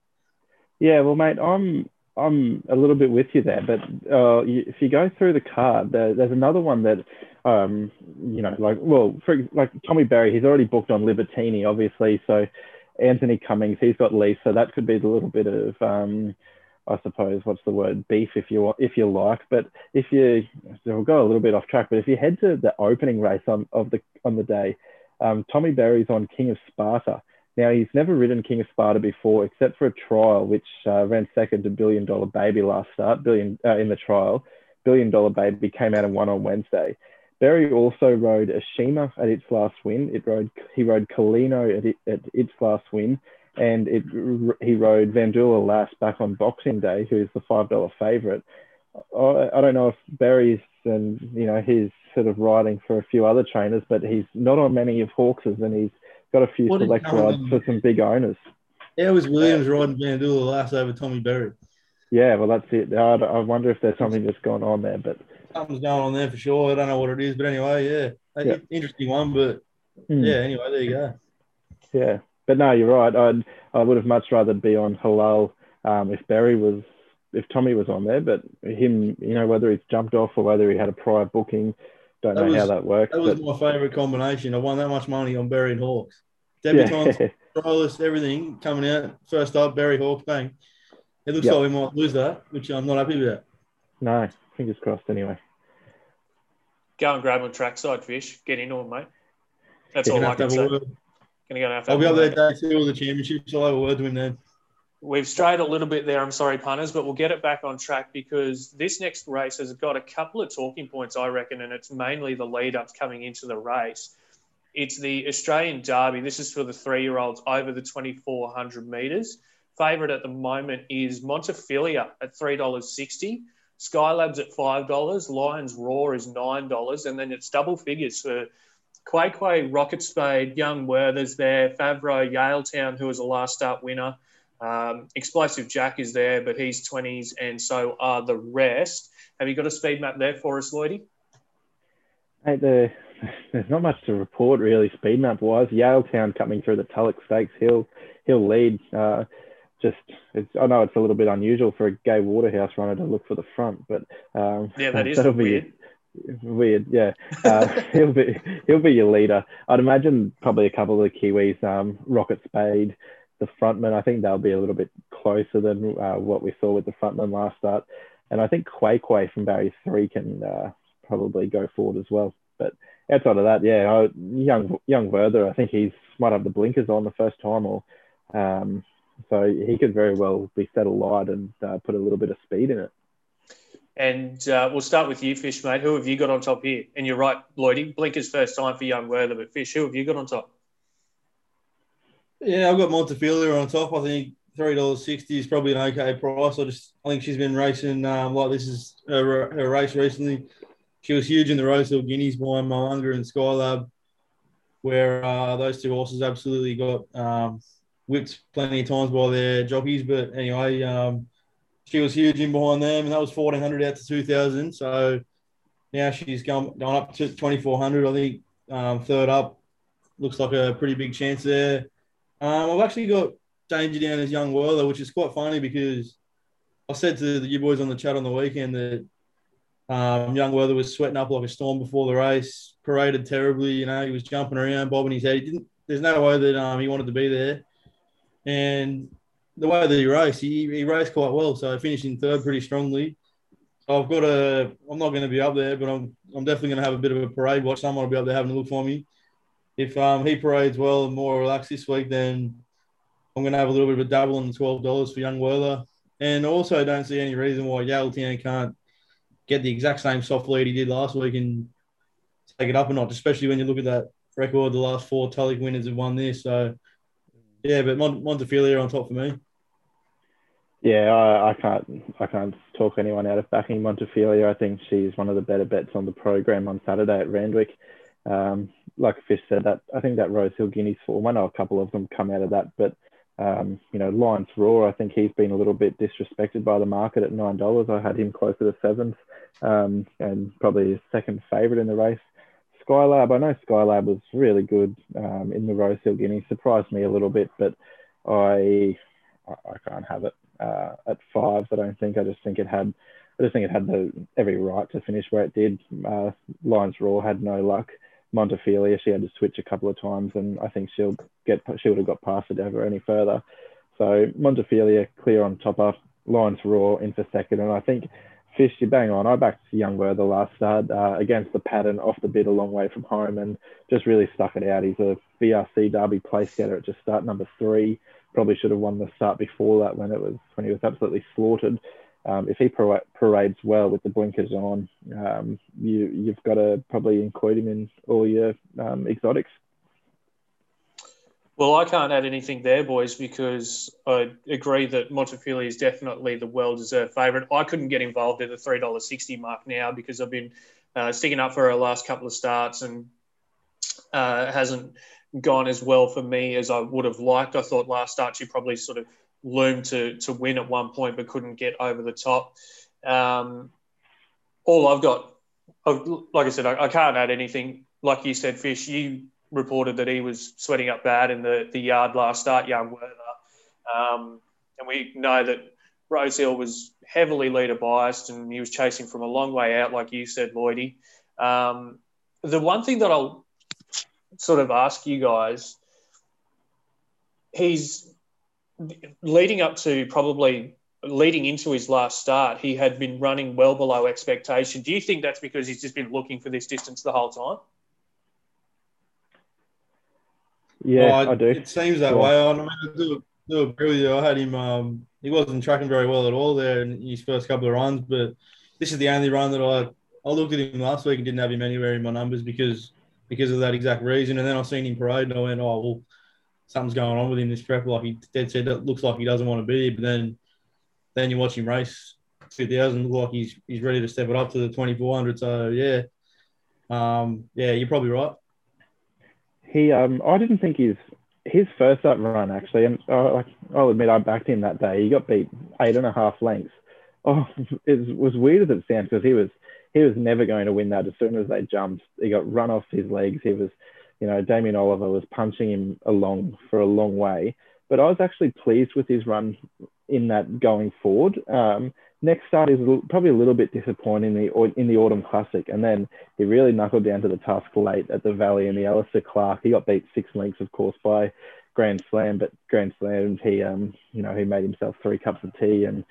Yeah, well, mate, I'm a little bit with you there, but if you go through the card, there's another one that, Tommy Berry, he's already booked on Libertini, obviously. So Anthony Cummings, he's got lease. So that could be a little bit of, I suppose, what's the word, beef if you like. But we'll go a little bit off track. But if you head to the opening race on the day, Tommy Berry's on King of Sparta. Now, he's never ridden King of Sparta before, except for a trial, which ran second to Billion Dollar Baby last start. In the trial, Billion Dollar Baby came out and won on Wednesday. Berry also rode Ashima at its last win. He rode Colino at its last win, and he rode Vandula last back on Boxing Day, who is the $5 favourite. I don't know if Berry's and his sort of riding for a few other trainers, but he's not on many of Hawks's, and he's got a few select rides for some big owners. Yeah, it was Williams riding Vandula last over Tommy Berry. Yeah, well, that's it. I wonder if there's something that's gone on there, but something's going on there for sure. I don't know what it is, but anyway, yeah, yep. Interesting one, but yeah, anyway, there you go. Yeah, but no, you're right. I would have much rather be on Halal if Tommy was on there, but him, whether he's jumped off or whether he had a prior booking, don't know how that works. That was my favourite combination. I won that much money on Berry and Hawks. Debutants, trialists, everything coming out first up. Berry, Hawks, bang. It looks like we might lose that, which I'm not happy about. No, fingers crossed anyway. Go and grab him on trackside, Fish. Get into him, mate. That's all I can say. I'll be up there day two of the championships. I'll have a word to him then. We've strayed a little bit there. I'm sorry, punters, but we'll get it back on track because this next race has got a couple of talking points, I reckon, and it's mainly the lead-ups coming into the race. It's the Australian Derby. This is for the three-year-olds over the 2,400 metres. Favourite at the moment is Montefilia at $3.60, Skylabs at $5, Lions Roar is $9, and then it's double figures for Quay, Rocket Spade, Young Werther's there, Favreau, Yale Town, who was a last start winner. Explosive Jack is there, but he's 20s, and so are the rest. Have you got a speed map there for us, Lloydie? Hey, there's not much to report, really, speed map-wise. Yale Town coming through the Tulloch Stakes. He'll lead... I know it's a little bit unusual for a Gay Waterhouse runner to look for the front, but that is weird. Weird, yeah. He'll be your leader. I'd imagine probably a couple of the Kiwis, Rocket Spade, the frontman. I think they'll be a little bit closer than what we saw with the frontman last start, and I think Quay from Barry 3 can probably go forward as well. But outside of that, yeah, young Werther. I think he might have the blinkers on the first time or. So he could very well be set alight and put a little bit of speed in it. And we'll start with you, Fish, mate. Who have you got on top here? And you're right, Lloydie. Blinkers first time for Young Werther, but Fish, who have you got on top? Yeah, I've got Montefilia on top. I think $3.60 is probably an okay price. I think she's been racing like this is her race recently. She was huge in the Rose Hill Guineas behind Moanga and Skylab, where those two horses absolutely got... whipped plenty of times by their jockeys, but anyway, she was huge in behind them, and that was 1,400 out to 2,000. So now she's gone up to 2,400. I think third up looks like a pretty big chance there. I've actually got Danger down as Young Werther, which is quite funny because I said to you boys on the chat on the weekend that Young Werther was sweating up like a storm before the race, paraded terribly. He was jumping around, bobbing his head. There's no way that he wanted to be there. And the way that he raced, he raced quite well. So finishing third pretty strongly. So I'm not going to be up there, but I'm definitely going to have a bit of a parade watch. Someone will be up there having a look for me. If he parades well and more relaxed this week, then I'm going to have a little bit of a double on the $12 for Young Werther. And also I don't see any reason why Yale Town can't get the exact same soft lead he did last week and take it up a notch, especially when you look at that record. The last four Tulloch winners have won this, so... Yeah, but Montefilia on top for me. Yeah, I can't talk anyone out of backing Montefilia. I think she's one of the better bets on the program on Saturday at Randwick. Like Fish said, I think that Rose Hill Guineas form, I know a couple of them come out of that, but Lions Roar, I think he's been a little bit disrespected by the market at $9. I had him closer to $7, and probably his second favourite in the race. Skylab, I know Skylab was really good in the Rose Hill Guinea. Surprised me a little bit, but I can't have it at $5. I don't think. I just think it had every right to finish where it did. Lions Roar had no luck. Montefilia, she had to switch a couple of times, and I think she would have got past it ever any further. So Montefilia clear on top up. Lions Roar in for second, and I think Fish, you're bang on. I backed Youngberg the last start against the pattern off the bit a long way from home and just really stuck it out. He's a VRC Derby place getter at just start number 3. Probably should have won the start before that when he was absolutely slaughtered. If he parades well with the blinkers on, you've got to probably include him in all your exotics. Well, I can't add anything there, boys, because I agree that Montefiore is definitely the well-deserved favourite. I couldn't get involved at the $3.60 mark now because I've been sticking up for her last couple of starts and hasn't gone as well for me as I would have liked. I thought last start she probably sort of loomed to win at one point but couldn't get over the top. All I've got, like I said, I can't add anything. Like you said, Fish, you reported that he was sweating up bad in the yard last start, Young Werther. And we know that Rose Hill was heavily leader biased and he was chasing from a long way out, like you said, Lloydie. The one thing that I'll sort of ask you guys, he's leading up to probably leading into his last start, he had been running well below expectation. Do you think that's because he's just been looking for this distance the whole time? Yeah, I do. It seems that way. I mean, I do agree with you. I had him, he wasn't tracking very well at all there in his first couple of runs, but this is the only run that I looked at him last week and didn't have him anywhere in my numbers because of that exact reason. And then I've seen him parade and I went, oh, well, something's going on with him this prep. Like he dead said, it looks like he doesn't want to be here, but then you watch him race 2,000, look like he's ready to step it up to the 2,400. So, yeah. Yeah, you're probably right. He, I didn't think his first up run actually, and I'll admit I backed him that day. He got beat 8.5 lengths. Oh, it was weird as it sounds because he was never going to win that. As soon as they jumped, he got run off his legs. He was, you know, Damien Oliver was punching him along for a long way. But I was actually pleased with his run in that going forward. Next start is probably a little bit disappointing in the Autumn Classic. And then he really knuckled down to the task late at the Valley in the Alistair Clark. He got beat 6 lengths, of course, by Grand Slam. But Grand Slam, he made himself 3 cups of tea and,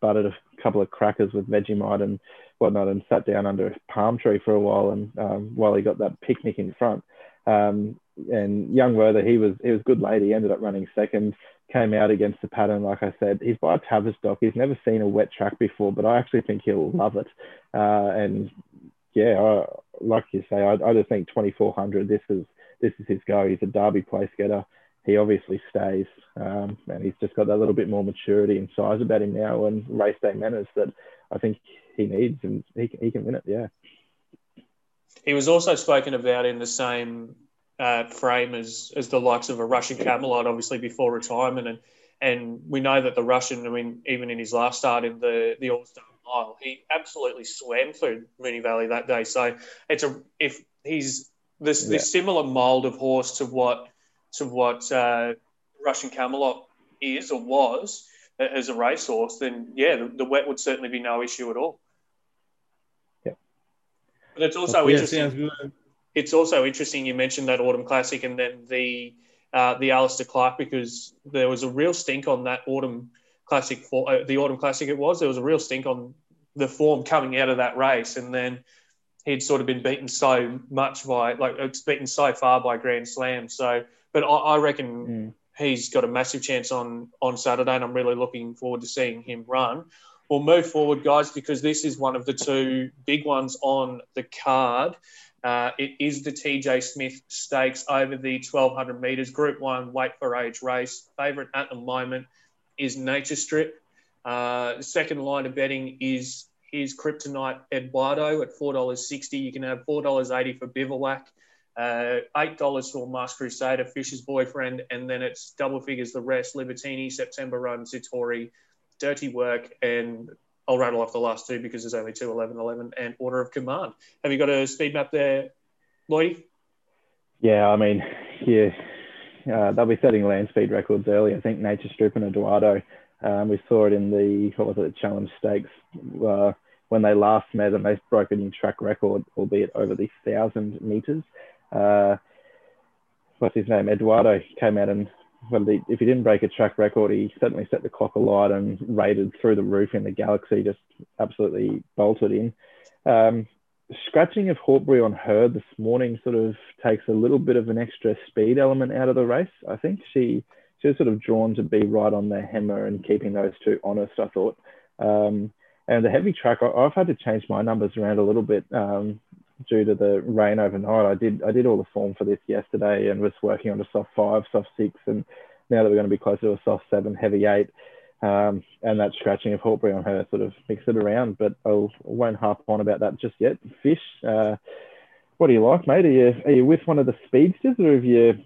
buttered a couple of crackers with Vegemite and whatnot and sat down under a palm tree for a while and while he got that picnic in front. And Young Werther, he was good late. He ended up running second, came out against the pattern, like I said. He's by Tavistock. He's never seen a wet track before, but I actually think he'll love it. Like you say, I just think 2,400, this is his go. He's a derby place getter. He obviously stays, and he's just got that little bit more maturity and size about him now and race day manners that I think he needs, and he can win it, yeah. He was also spoken about in the same frame as the likes of a Russian Camelot, obviously before retirement, and we know that the Russian, I mean, even in his last start in the All-Star Mile, he absolutely swam through Moonee Valley that day. So this similar mould of horse to what Russian Camelot is or was as a racehorse, then yeah, the wet would certainly be no issue at all. Yeah, but it's also interesting. It's also interesting you mentioned that Autumn Classic and then the Alistair Clark, because there was a real stink on that Autumn Classic. The Autumn Classic it was. There was a real stink on the form coming out of that race, and then he'd sort of been beaten so much by Grand Slam. So, but I reckon he's got a massive chance on Saturday, and I'm really looking forward to seeing him run. We'll move forward, guys, because this is one of the two big ones on the card. It is the TJ Smith Stakes over the 1,200 metres. Group 1, weight for age race. Favourite at the moment is Nature Strip. Second line of betting is his Kryptonite Eduardo at $4.60. You can have $4.80 for Bivouac, $8 for Masked Crusader, Fisher's Boyfriend, and then it's double figures the rest, Libertini, September Run, Satori, Dirty Work, and I'll rattle off the last two because there's only 2, 11, and Order of Command. Have you got a speed map there, Lloydie? Yeah, I mean, yeah, they'll be setting land speed records early. I think Nature Strip and Eduardo, we saw it in the Challenge Stakes when they last met and they broke a new track record, albeit over the 1,000 metres. What's his name? Eduardo came out and But if he didn't break a track record, he certainly set the clock alight and rated through the roof in the Galaxy, just absolutely bolted in. Scratching of Hortbury on her this morning sort of takes a little bit of an extra speed element out of the race. I think she was sort of drawn to be right on the hammer and keeping those two honest, I thought. And the heavy track, I've had to change my numbers around a little bit due to the rain overnight. I did all the form for this yesterday and was working on a soft 5, soft 6, and now that we're going to be closer to a soft 7, heavy 8, and that scratching of Hortbury on her sort of mixed it around, but I won't harp on about that just yet. Fish, what do you like, mate? Are you with one of the speedsters, or are you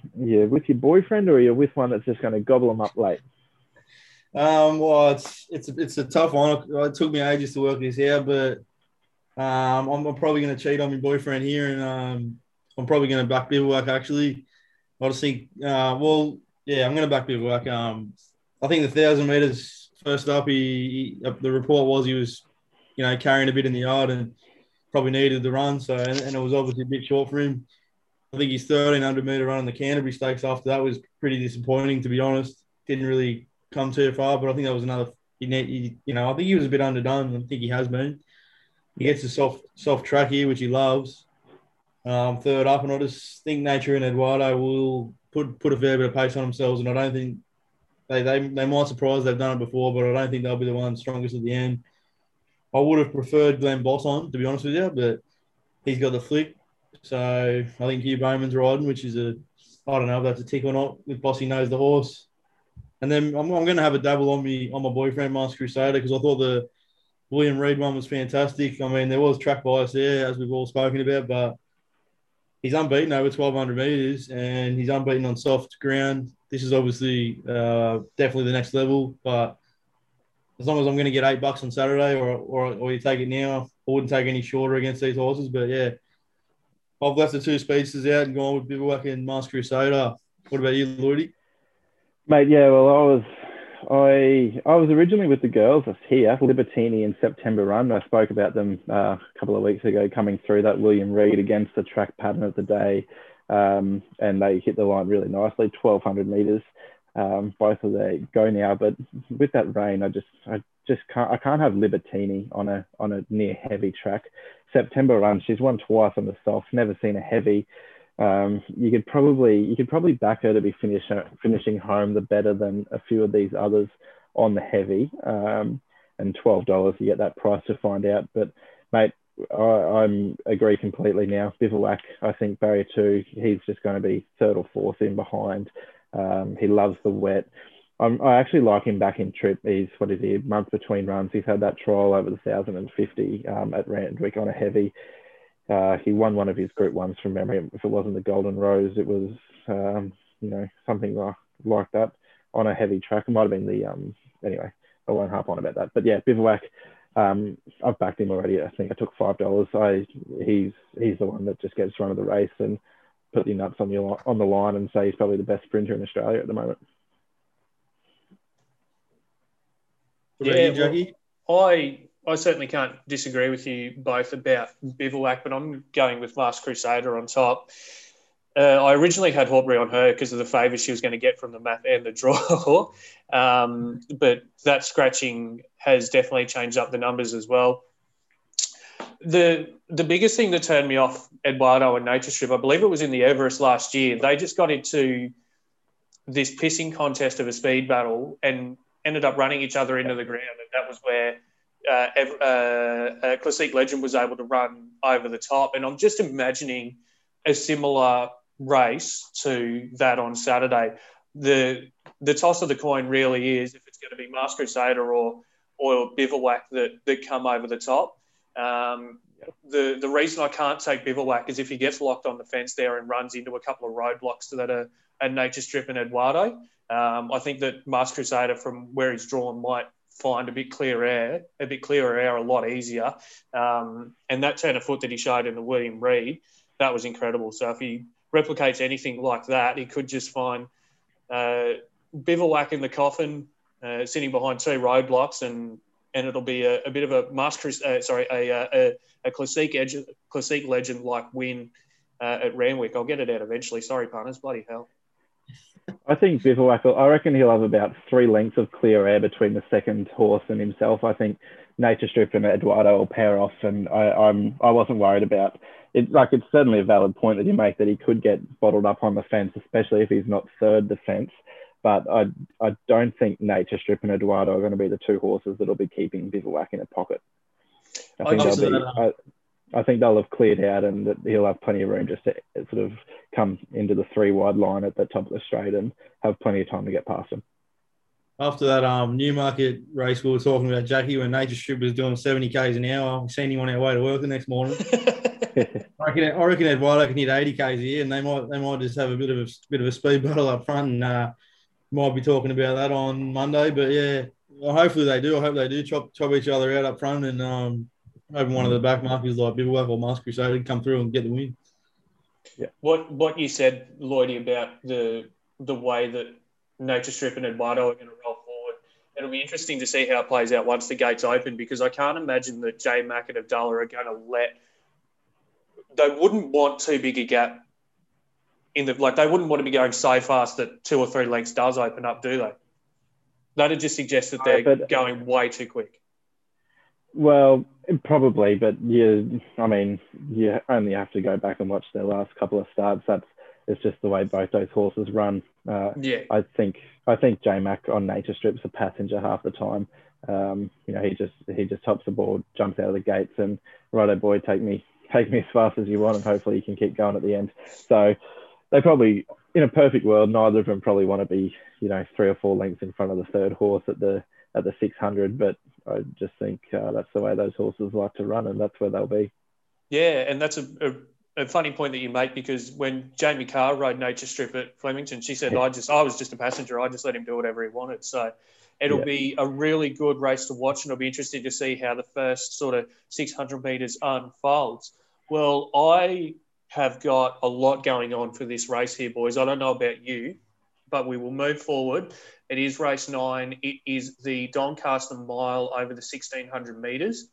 with your boyfriend, or are you with one that's just going to gobble them up late? Well, it's a tough one. It took me ages to work this out, but I'm probably going to cheat on my boyfriend here, and I'm probably going to back Bivouac, actually. I just think, I'm going to back Bivouac. I think the 1,000 metres first up, the report was he was, carrying a bit in the yard and probably needed the run, and it was obviously a bit short for him. I think his 1,300-metre run in the Canterbury Stakes after that was pretty disappointing, to be honest. Didn't really come too far, but I think that was another – I think he was a bit underdone. I think he has been. He gets a soft track here, which he loves, third up, and I just think Nature and Eduardo will put a fair bit of pace on themselves, and I don't think they might surprise. They've done it before, but I don't think they'll be the one strongest at the end. I would have preferred Glenn Boss on, to be honest with you, but he's got the flick. So I think Hugh Bowman's riding, which is I don't know if that's a tick or not. With Bossy knows the horse, and then I'm going to have a dabble on my boyfriend Master Crusader, because I thought the William Reid one was fantastic. I mean, there was track bias there, as we've all spoken about, but he's unbeaten over 1,200 metres and he's unbeaten on soft ground. This is obviously definitely the next level, but as long as I'm going to get $8 on Saturday or you take it now, I wouldn't take any shorter against these horses. But, yeah, I've left the two speedsters out and gone with Bivouac and Master Crusader. What about you, Lloydie? Mate, yeah, well, I was originally with the girls here, Libertini and September Run. I spoke about them a couple of weeks ago, coming through that William Reid against the track pattern of the day, and they hit the line really nicely, 1,200 metres, both of they go now. But with that rain, I can't have Libertini on a near heavy track. September Run, she's won twice on the soft, never seen a heavy. You could probably back her to be finishing home the better than a few of these others on the heavy, and $12 you get that price to find out. But mate, I'm agree completely now. Bivouac, I think barrier 2, he's just going to be third or fourth in behind. He loves the wet. I actually like him back in trip. He's a month between runs. He's had that trial over the 1,050 at Randwick on a heavy. He won one of his Group 1s from memory. If it wasn't the Golden Rose, it was, something like that on a heavy track. It might have been anyway, I won't harp on about that. But, yeah, Bivouac, I've backed him already. I think I took $5. He's the one that just gets run of the race and put the nuts on the line and say he's probably the best sprinter in Australia at the moment. Yeah, Jackie? I certainly can't disagree with you both about Bivouac, but I'm going with Last Crusader on top. I originally had Hortbury on her because of the favour she was going to get from the math and the draw, but that scratching has definitely changed up the numbers as well. The biggest thing that turned me off Eduardo and Nature Strip, I believe it was in the Everest last year, they just got into this pissing contest of a speed battle and ended up running each other into the ground, and that was where Classique Legend was able to run over the top. And I'm just imagining a similar race to that on Saturday. The toss of the coin really is if it's going to be Master Crusader or Bivouac that come over the top. The reason I can't take Bivouac is if he gets locked on the fence there and runs into a couple of roadblocks that are a Nature Strip and Eduardo. I think that Master Crusader, from where he's drawn, might find a bit clearer air a lot easier, and that turn of foot that he showed in the William Reid, that was incredible. So if he replicates anything like that, he could just find Bivouac in the coffin, sitting behind two roadblocks, and it'll be a bit of a Classique Legend like win at Randwick. I'll get it out eventually, sorry partners, bloody hell. I think Bivouac, I reckon he'll have about 3 lengths of clear air between the second horse and himself. I think Nature Strip and Eduardo will pair off, and I wasn't worried about it. Like, it's certainly a valid point that you make that he could get bottled up on the fence, especially if he's not third the fence. But I don't think Nature Strip and Eduardo are going to be the two horses that'll be keeping Bivouac in a pocket. I think they'll have cleared out, and that he'll have plenty of room just to sort of come into the three wide line at the top of the straight and have plenty of time to get past him. After that Newmarket race we were talking about, Jackie, when Nature Strip was doing 70 k's an hour, we've seen him on our way to work the next morning. I reckon Eduardo can hit 80 k's a year, and they might just have a bit of a speed battle up front, and might be talking about that on Monday. But yeah, hopefully they do. I hope they do chop each other out up front, and hoping one of the back markers like Bivouac or Mask Crusader come through and get the win. Yeah. What you said, Lloydie, about the way that Nature Strip and Eduardo are going to roll forward, it'll be interesting to see how it plays out once the gates open, because I can't imagine that J Mac and Abdullah are going to let. They wouldn't want too big a gap. They wouldn't want to be going so fast that 2 or 3 lengths does open up, do they? That'd just suggest that they're going way too quick. Well, probably, but you only have to go back and watch their last couple of starts. It's just the way both those horses run. Yeah, I think J Mac on Nature Strip's a passenger half the time. He just hops aboard, jumps out of the gates, and righto boy, take me as fast as you want, and hopefully you can keep going at the end. So they probably, in a perfect world, neither of them probably want to be, 3 or 4 lengths in front of the third horse at the 600. But I just think that's the way those horses like to run, and that's where they'll be. Yeah, and that's a funny point that you make, because when Jamie Carr rode Nature Strip at Flemington, she said, yeah, I was just a passenger. I just let him do whatever he wanted. So it'll be a really good race to watch, and it'll be interesting to see how the first sort of 600 metres unfolds. Well, I have got a lot going on for this race here, boys. I don't know about you, but we will move forward. It is race 9. It is the Doncaster Mile over the 1,600 metres.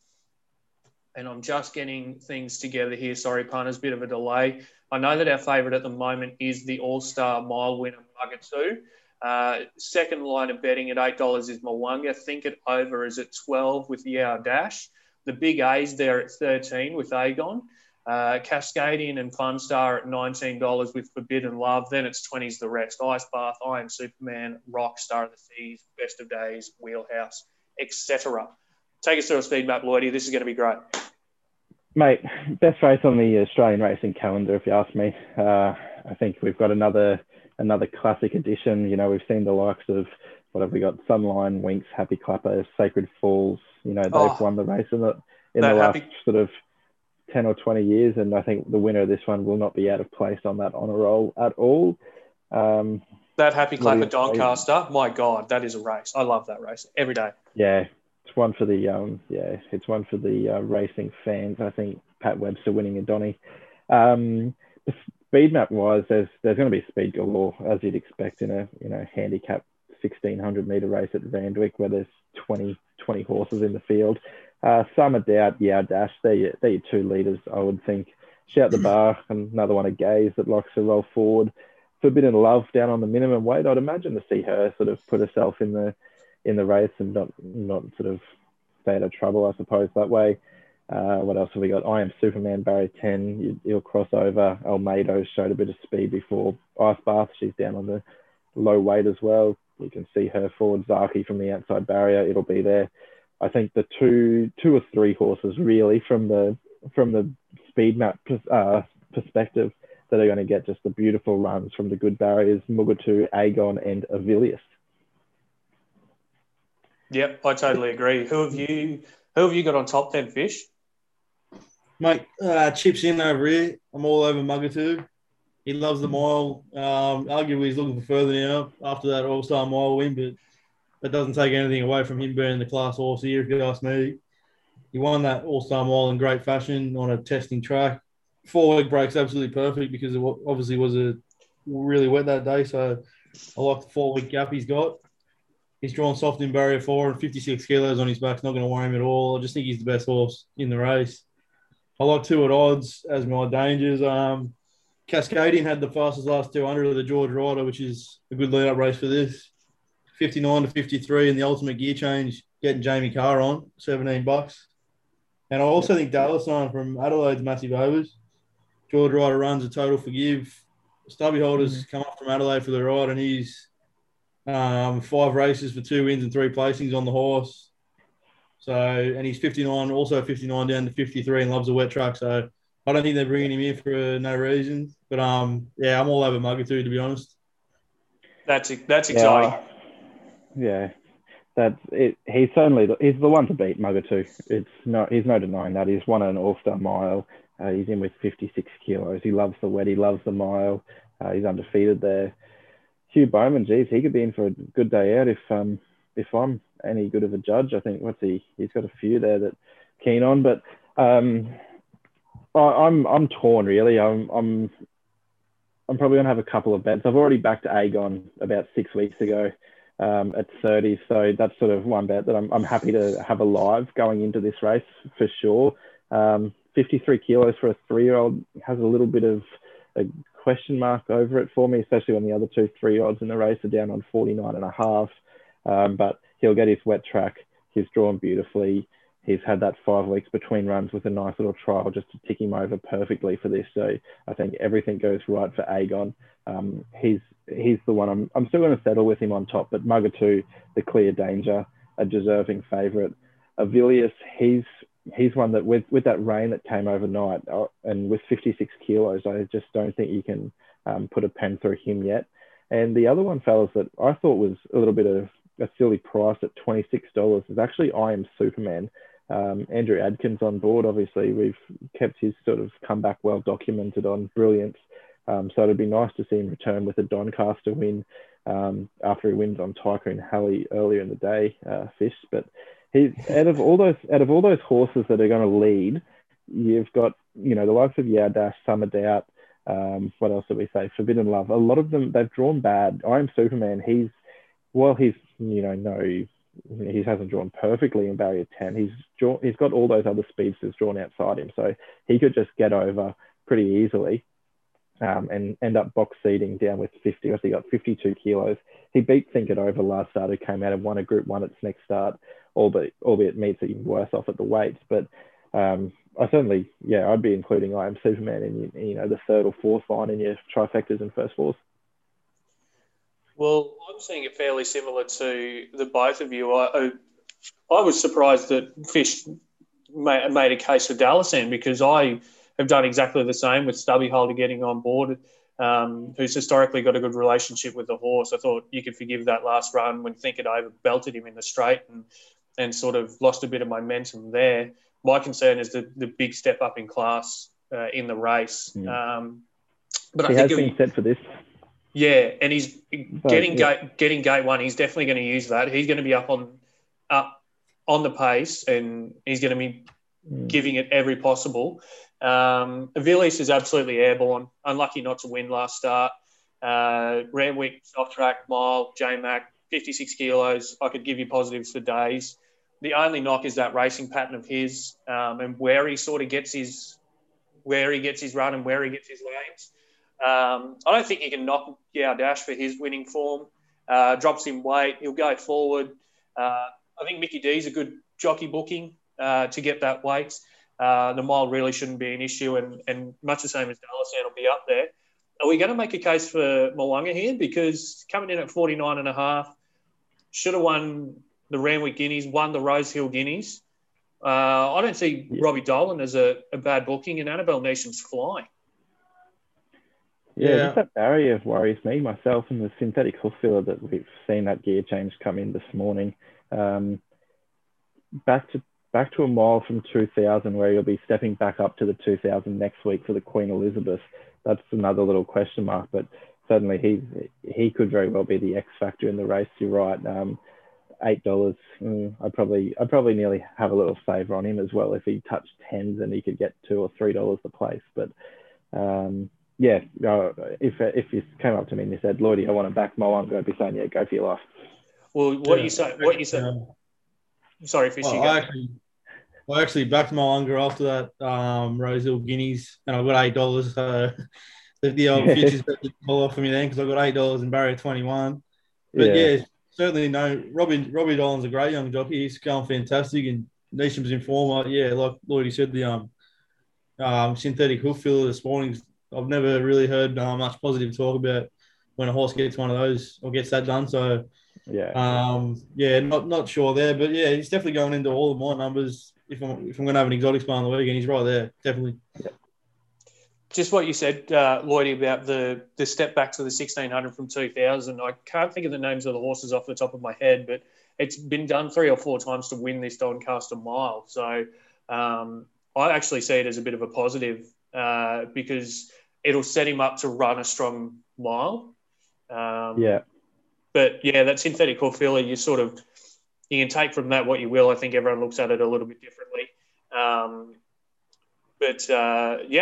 And I'm just getting things together here. Sorry, punters, bit of a delay. I know that our favourite at the moment is the All-Star Mile winner, Wagga 2. Second line of betting at $8 is Mwanga. Think It Over is at 12 with Yao Dash. The Big A's there at 13 with Agon. Cascadian and Funstar at $19 with Forbidden Love. Then it's 20s the rest. Ice Bath, I Am Superman, Rock, Star of the Seas, Best of Days, Wheelhouse, etc. Take us through a speed map, Lloydie. This is going to be great. Mate, best race on the Australian racing calendar, if you ask me. I think we've got another classic edition. We've seen the likes of, what have we got? Sunline, Winx, Happy Clapper, Sacred Falls. They've won the race in the last sort of 10 or 20 years, and I think the winner of this one will not be out of place on that honour roll at all. That Happy Clapper Doncaster, my God, that is a race. I love that race every day. Yeah, it's one for the racing fans. I think Pat Webster winning in Donny. Speed map wise, there's going to be speed galore, as you'd expect in a handicap 1,600 metre race at Randwick, where there's 20 horses in the field. Summer Doubt, Yao Dash, they're your 2 leaders, I would think. Shout the Bar, another one of Gaze that likes to roll forward. Forbidden Love down on the minimum weight, I'd imagine, to see her sort of put herself in the race and not sort of stay out of trouble, I suppose, that way. What else have we got? I Am Superman, Barry 10, he'll cross over. Almeida showed a bit of speed before. Ice Bath, she's down on the low weight as well. You can see her forward. Zaki from the outside barrier, it'll be there. I think the two or three horses really from the speed map perspective that are going to get just the beautiful runs from the good barriers, Mugatu, Agon and Avilius. Yep, I totally agree. Who have you got on top then, Fish? Mate, Chip's in over here. I'm all over Mugatu. He loves the mile. Arguably he's looking for further now after that All-Star Mile win, but that doesn't take anything away from him being the class horse here, if you ask me. He won that All-Star Mile in great fashion on a testing track. 4-leg break's absolutely perfect because it obviously was a really wet that day, so I like the 4-week gap he's got. He's drawn soft in barrier 4 and 56 kilos on his back. It's not going to worry him at all. I just think he's the best horse in the race. I like 2 at odds as my dangers. Cascadian had the fastest last 200 of the George Ryder, which is a good lead-up race for this. 59 to 53 in the ultimate gear change, getting Jamie Carr on, $17. And I also think Dalassan from Adelaide's massive overs. George Ryder runs a total forgive. Stubby Holder's come up from Adelaide for the ride, and he's five races for two wins and three placings on the horse. So, and he's 59, also 59 down to 53 and loves a wet track. So I don't think they're bringing him in for no reason. But, yeah, I'm all over Mugatu, to be honest. That's exciting. Yeah. That's it. He's the one to beat, Mugatu. He's no denying that. He's won an All-Star mile. He's in with 56 kilos. He loves the wet. He loves the mile. He's undefeated there. Hugh Bowman, geez, he could be in for a good day out if I'm any good of a judge. I think he's got a few there that keen on, but I'm torn really. I'm probably gonna have a couple of bets. I've already backed Aegon about 6 weeks ago at 30, so that's sort of one bet that I'm happy to have alive going into this race for sure. 53 kilos for a 3-year-old has a little bit of a question mark over it for me, especially when the other 2 3-year-olds in the race are down on 49.5. But he'll get his wet track. He's drawn beautifully. He's had that 5 weeks between runs with a nice little trial just to tick him over perfectly for this. So I think everything goes right for Aegon. He's the one I'm still going to settle with him on top, but Mugatu, the clear danger, a deserving favourite. Avilius, he's one that with that rain that came overnight and with 56 kilos, I just don't think you can put a pen through him yet. And the other one, fellas, that I thought was a little bit of a silly price at $26 is actually I Am Superman. Andrew Adkins on board, obviously. We've kept his sort of comeback well documented on brilliance. So it'd be nice to see him return with a Doncaster win after he wins on Tycoon Halley earlier in the day, Fish. But he's out of all those horses that are going to lead, you've got, you know, the likes of Yardash, Summer Doubt, what else did we say? Forbidden Love. A lot of them, they've drawn bad. I Am Superman, he hasn't drawn perfectly in barrier 10. He's got all those other speedsters drawn outside him, so he could just get over pretty easily and end up box seating down with 50. He got 52 kilos. He beat Think It Over last start, who came out and won a Group 1 at its next start, albeit meets it even worse off at the weights. But I'd be including I Am Superman in, you know, the third or fourth line in your trifectas and first fours. Well, I'm seeing it fairly similar to the both of you. I was surprised that Fish made a case for Dalassan, because I have done exactly the same with Stubby Holder getting on board, who's historically got a good relationship with the horse. I thought you could forgive that last run when Think It Over belted him in the straight and sort of lost a bit of momentum there. My concern is the big step up in class in the race. Yeah. But I think he's been set for this. Yeah, and he's getting gate one. He's definitely going to use that. He's going to be up on the pace, and he's going to be giving it every possible. Avilius is absolutely airborne. Unlucky not to win last start. Randwick, off track, mile, J-Mac, 56 kilos. I could give you positives for days. The only knock is that racing pattern of his and where he sort of gets his run and where he gets his lanes. I don't think you can knock Yardash for his winning form. Drops in weight. He'll go forward. I think Mickey D's a good jockey booking to get that weight. The mile really shouldn't be an issue, and much the same as Dalassan will be up there. Are we going to make a case for Mwanga here? Because coming in at 49.5, should have won the Randwick Guineas, won the Rose Hill Guineas. I don't see Robbie Dolan as a bad booking, and Annabelle Neesham's flying. Yeah, just that barrier worries me, myself, and the synthetic hoof filler that we've seen that gear change come in this morning. Back to a mile from 2,000, where you'll be stepping back up to the 2,000 next week for the Queen Elizabeth. That's another little question mark, but certainly he could very well be the X factor in the race. You're right. $8. I'd probably nearly have a little saver on him as well. If he touched 10s, and he could get $2 or $3 the place. But if you came up to me and you said, "Lloydie, I want to back Mwanga," I'd be saying, "Yeah, go for your life." Well, what you say? Sorry, Fish. I actually backed Mwanga after that Rose Hill Guineas, and I got $8. So the old futures bet didn't fall off for me then because I got $8 and Barry 21. But yeah, certainly no. Robbie Dolan's a great young jockey. He's going fantastic, and Neesham's in form. Yeah, like Lloyd said, the synthetic hoof filler this morning. I've never really heard much positive talk about when a horse gets one of those or gets that done. So yeah, not sure there, but yeah, he's definitely going into all of my numbers. If I'm going to have an exotic spar on the weekend, he's right there, definitely. Yeah. Just what you said, Lloyd, about the step back to the 1600 from 2000. I can't think of the names of the horses off the top of my head, but it's been done 3 or 4 times to win this Doncaster Mile. So I actually see it as a bit of a positive because it'll set him up to run a strong mile. But yeah, that synthetic hoof filler, you can take from that what you will. I think everyone looks at it a little bit differently.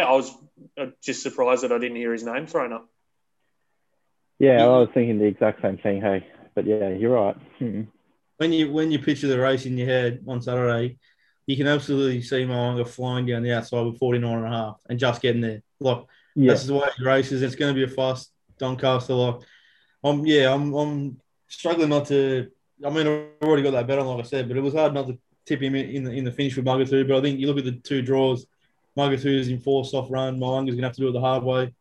I was just surprised that I didn't hear his name thrown up. Yeah, I was thinking the exact same thing, hey. But yeah, you're right. Mm-mm. When you picture the race in your head on Saturday, you can absolutely see Moanga flying down the outside with 49.5 and just getting there. Like, this is the way he races. It's going to be a fast Doncaster. Like, I'm struggling not to. I mean, I've already got that bet on, like I said, but it was hard not to tip him in the finish with Mugatu. But I think you look at the two draws, Mugatu's in 4 soft run, Moanga's going to have to do it the hard way.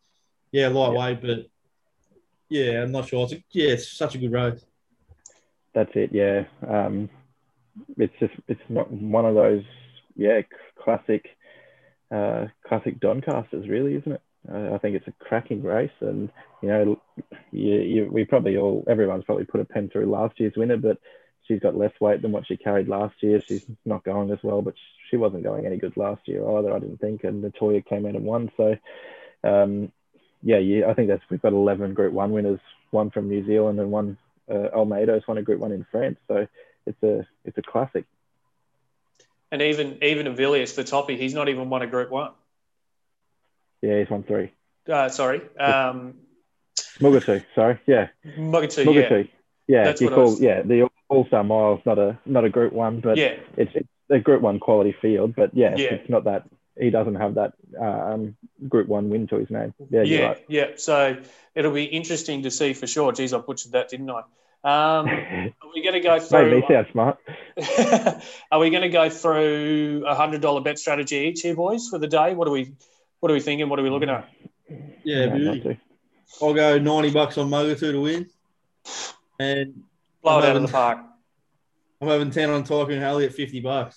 Yeah, lightweight, but yeah, I'm not sure. It's such a good race. That's it, yeah. It's not one of those, classic Doncasters, really, isn't it? I think it's a cracking race, and everyone's probably put a pen through last year's winner, but she's got less weight than what she carried last year. She's not going as well, but she wasn't going any good last year either, I didn't think. And Natoya came out and won, so I think we've got 11 Group 1 winners, one from New Zealand and one Almeida's won a Group 1 in France, so it's a classic. And even Avilius, the toppy, he's not even won a Group 1. Yeah, he's won 3. Mugatu, sorry. Yeah. Mugatu. Yeah. That's what I was... Yeah, the All-Star Mile's not a Group 1, but it's a Group 1 quality field. But it's not that he doesn't have that Group 1 win to his name. Yeah, you're right. Yeah. So it'll be interesting to see for sure. Geez, I butchered that, didn't I? Are we going to go through? Made me sound smart. Are we going to go through a $100 bet strategy each here, boys, for the day? What are we thinking? What are we looking at? Yeah, really. I'll go $90 on Mugatu to win. And blow it out of the park. I'm having 10 on Tycoon Halley at $50. That's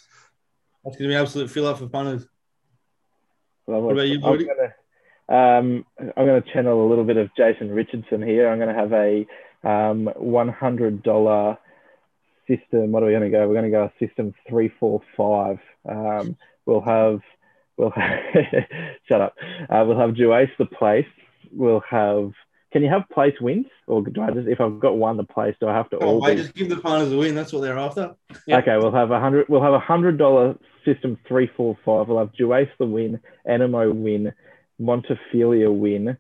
going to be an absolute fill up for punters. Well, what about you, Woody? I'm going to channel a little bit of Jason Richardson here. I'm going to have a $100 system. What are we going to go? We're going to go system 3-4-5. We'll have shut up. We'll have Duace the place. We'll have. Can you have place wins, or do I just, if I've got one the place, do I have to all? Just give the punters a win. That's what they're after. Yeah. Okay, we'll have $100. We'll have $100 system 3-4-5. We'll have Duace the win, Anamoe win, Montefilia win,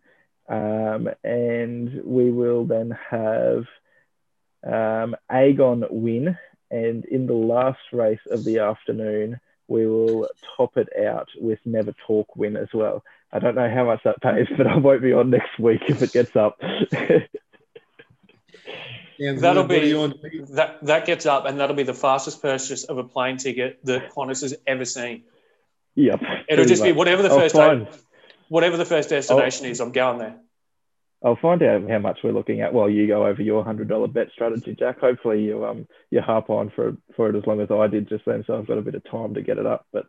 and we will then have Agon win, and in the last race of the afternoon, we will top it out with Never Talk win as well. I don't know how much that pays, but I won't be on next week if it gets up. That gets up, and that'll be the fastest purchase of a plane ticket that Qantas has ever seen. Yep. It'll just be whatever the first destination is, I'm going there. I'll find out how much we're looking at while you go over your $100 bet strategy, Jack. Hopefully you harp on for it as long as I did just then, so I've got a bit of time to get it up. But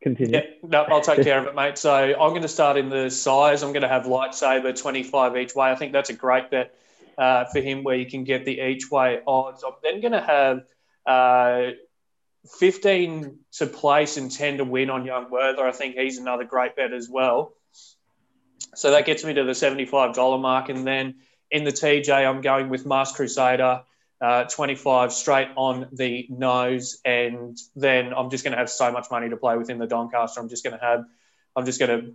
continue. Yeah, no, I'll take care of it, mate. So I'm going to start in the size. I'm going to have Lightsaber 25 each way. I think that's a great bet for him, where you can get the each way odds. I'm then going to have 15 to place and 10 to win on Young Werther. I think he's another great bet as well. So that gets me to the $75 mark. And then in the TJ, I'm going with Masked Crusader, 25 straight on the nose. And then I'm just going to have so much money to play with in the Doncaster. I'm just going to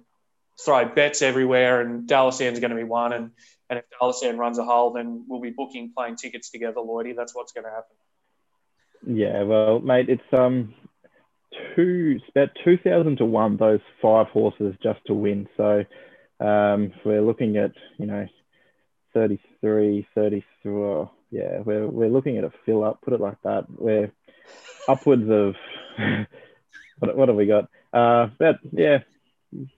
throw bets everywhere, and Dalasand's going to be one. And if Dalasand runs a hole, then we'll be booking plane tickets together, Lloydie. That's what's going to happen. Yeah, well, mate, it's about 2,000 to 1, those 5 horses just to win. So... We're looking at, 33. Yeah, we're looking at a fill up, put it like that. We're upwards of what have we got? But yeah,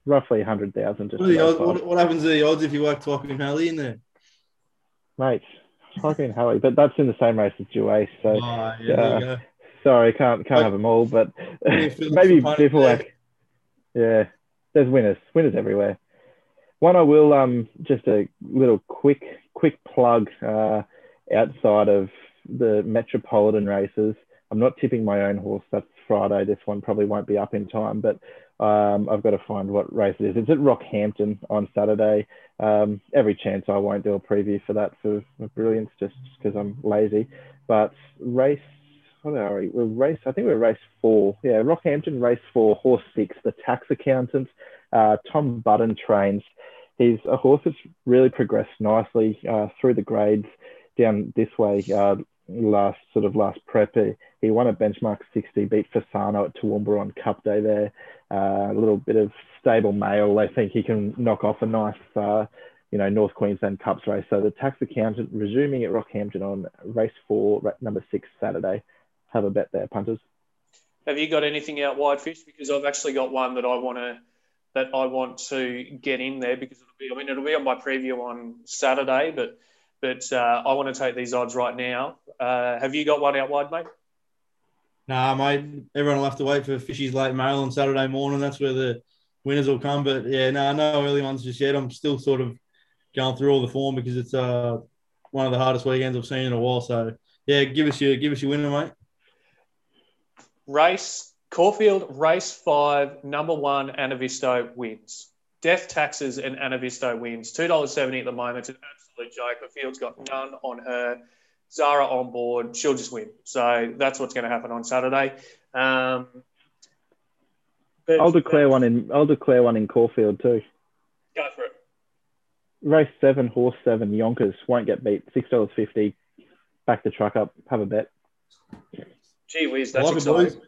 roughly 100,000. What happens to the odds if you work Tycoon Halley in there? Mate, Tycoon Halley, but that's in the same race as Duace, so sorry, can't have them all, but maybe people there's winners everywhere. One I will just a little quick plug outside of the metropolitan races. I'm not tipping my own horse. That's Friday. This one probably won't be up in time, but I've got to find what race it is. It's at Rockhampton on Saturday. Every chance I won't do a preview for that for brilliance, just because I'm lazy. But I think we're race 4. Yeah, Rockhampton, race 4, horse 6, the Tax Accountant. Tom Button trains. He's a horse that's really progressed nicely through the grades down this way. Last prep, he won a benchmark 60, beat Fasano at Toowoomba on Cup Day there. A little bit of stable mail. I think he can knock off a nice, North Queensland Cups race. So the Tax Accountant resuming at Rockhampton on race 4, number 6 Saturday. Have a bet there, punters. Have you got anything out wide, Fish? Because I've actually got one that I want to get in there, because it'll be on my preview on Saturday, but I want to take these odds right now. Have you got one out wide, mate? Nah, mate. Everyone will have to wait for Fishy's late mail on Saturday morning. That's where the winners will come. But, no early ones just yet. I'm still sort of going through all the form, because it's one of the hardest weekends I've seen in a while. So, yeah, give us your winner, mate. Caulfield, race 5, number 1, Anavisto wins. Death Taxes and Anavisto wins. $2.70 at the moment. It's an absolute joke. The field's got none on her. Zara on board. She'll just win. So that's what's going to happen on Saturday. I'll declare one in Caulfield too. Go for it. Race 7, horse 7, Yonkers. Won't get beat. $6.50. Back the truck up. Have a bet. Gee whiz, that's exciting.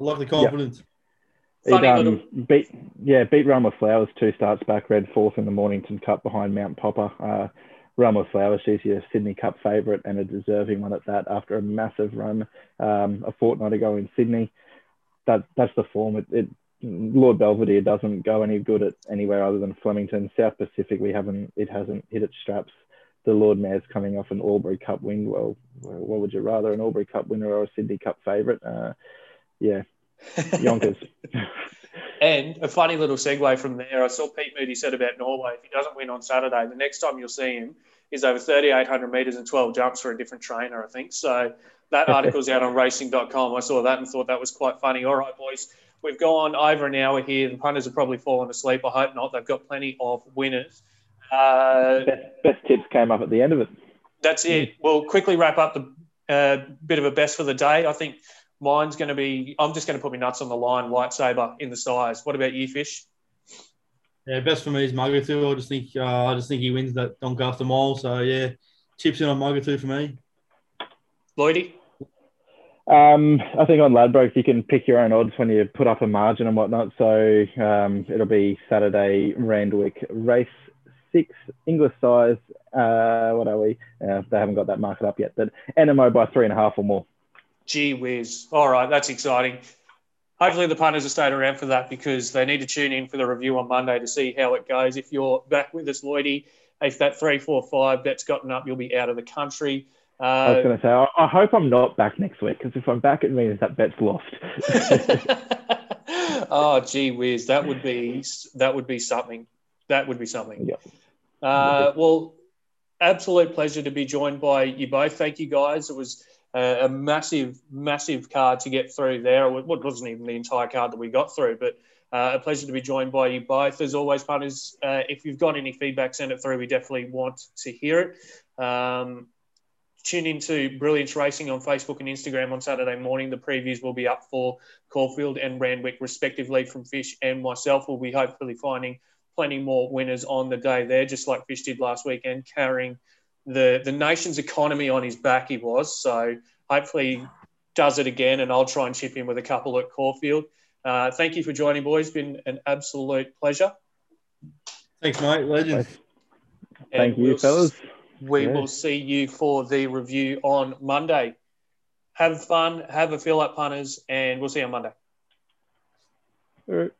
I love the confidence. Yep. Funny beat Realm of Flowers 2 starts back, red 4th in the Mornington Cup behind Mount Popper. Realm of Flowers, she's your Sydney Cup favourite, and a deserving one at that after a massive run a fortnight ago in Sydney. That's the form. Lord Belvedere doesn't go any good at anywhere other than Flemington. South Pacific, it hasn't hit its straps. The Lord Mayor's coming off an Albury Cup win. Well, what would you rather, an Albury Cup winner or a Sydney Cup favourite? Yeah, Yonkers. And a funny little segue from there. I saw Pete Moody said about Norway, if he doesn't win on Saturday, the next time you'll see him is over 3,800 metres and 12 jumps for a different trainer, I think. So that article's out on racing.com. I saw that and thought that was quite funny. All right, boys, we've gone over an hour here. The punters have probably fallen asleep. I hope not. They've got plenty of winners. Best tips came up at the end of it. That's it. We'll quickly wrap up the bit of a best for the day. I think mine's going to be, I'm just going to put my nuts on the line, Lightsaber in the size. What about you, Fish? Yeah, best for me is Mugatu. I just think he wins that Doncaster mile. So, yeah, chips in on Mugatu for me. Lloydie? I think on Ladbrokes, you can pick your own odds when you put up a margin and whatnot. So, it'll be Saturday, Randwick, race 6, English size. What are we? They haven't got that market up yet, but Anamoe by 3.5 or more. Gee whiz. All right, that's exciting. Hopefully the punters have stayed around for that, because they need to tune in for the review on Monday to see how it goes. If you're back with us, Lloydie, if that 3, 4, 5 bet's gotten up, you'll be out of the country. I was going to say, I hope I'm not back next week, because if I'm back, it means that bet's lost. Oh, gee whiz. That would be something. That would be something. Yep. Well, absolute pleasure to be joined by you both. Thank you, guys. It was a massive, massive card to get through there. It wasn't even the entire card that we got through, but a pleasure to be joined by you both. As always, punters, if you've got any feedback, send it through. We definitely want to hear it. Tune into Brilliance Racing on Facebook and Instagram on Saturday morning. The previews will be up for Caulfield and Randwick, respectively, from Fish and myself. We'll be hopefully finding plenty more winners on the day there, just like Fish did last weekend, carrying the nation's economy on his back, he was. So hopefully he does it again, and I'll try and chip in with a couple at Caulfield. Thank you for joining, boys. Been an absolute pleasure. Thanks, mate. Legend. Thank you, fellas. We will see you for the review on Monday. Have fun, have a feel at punters, and we'll see you on Monday. All right.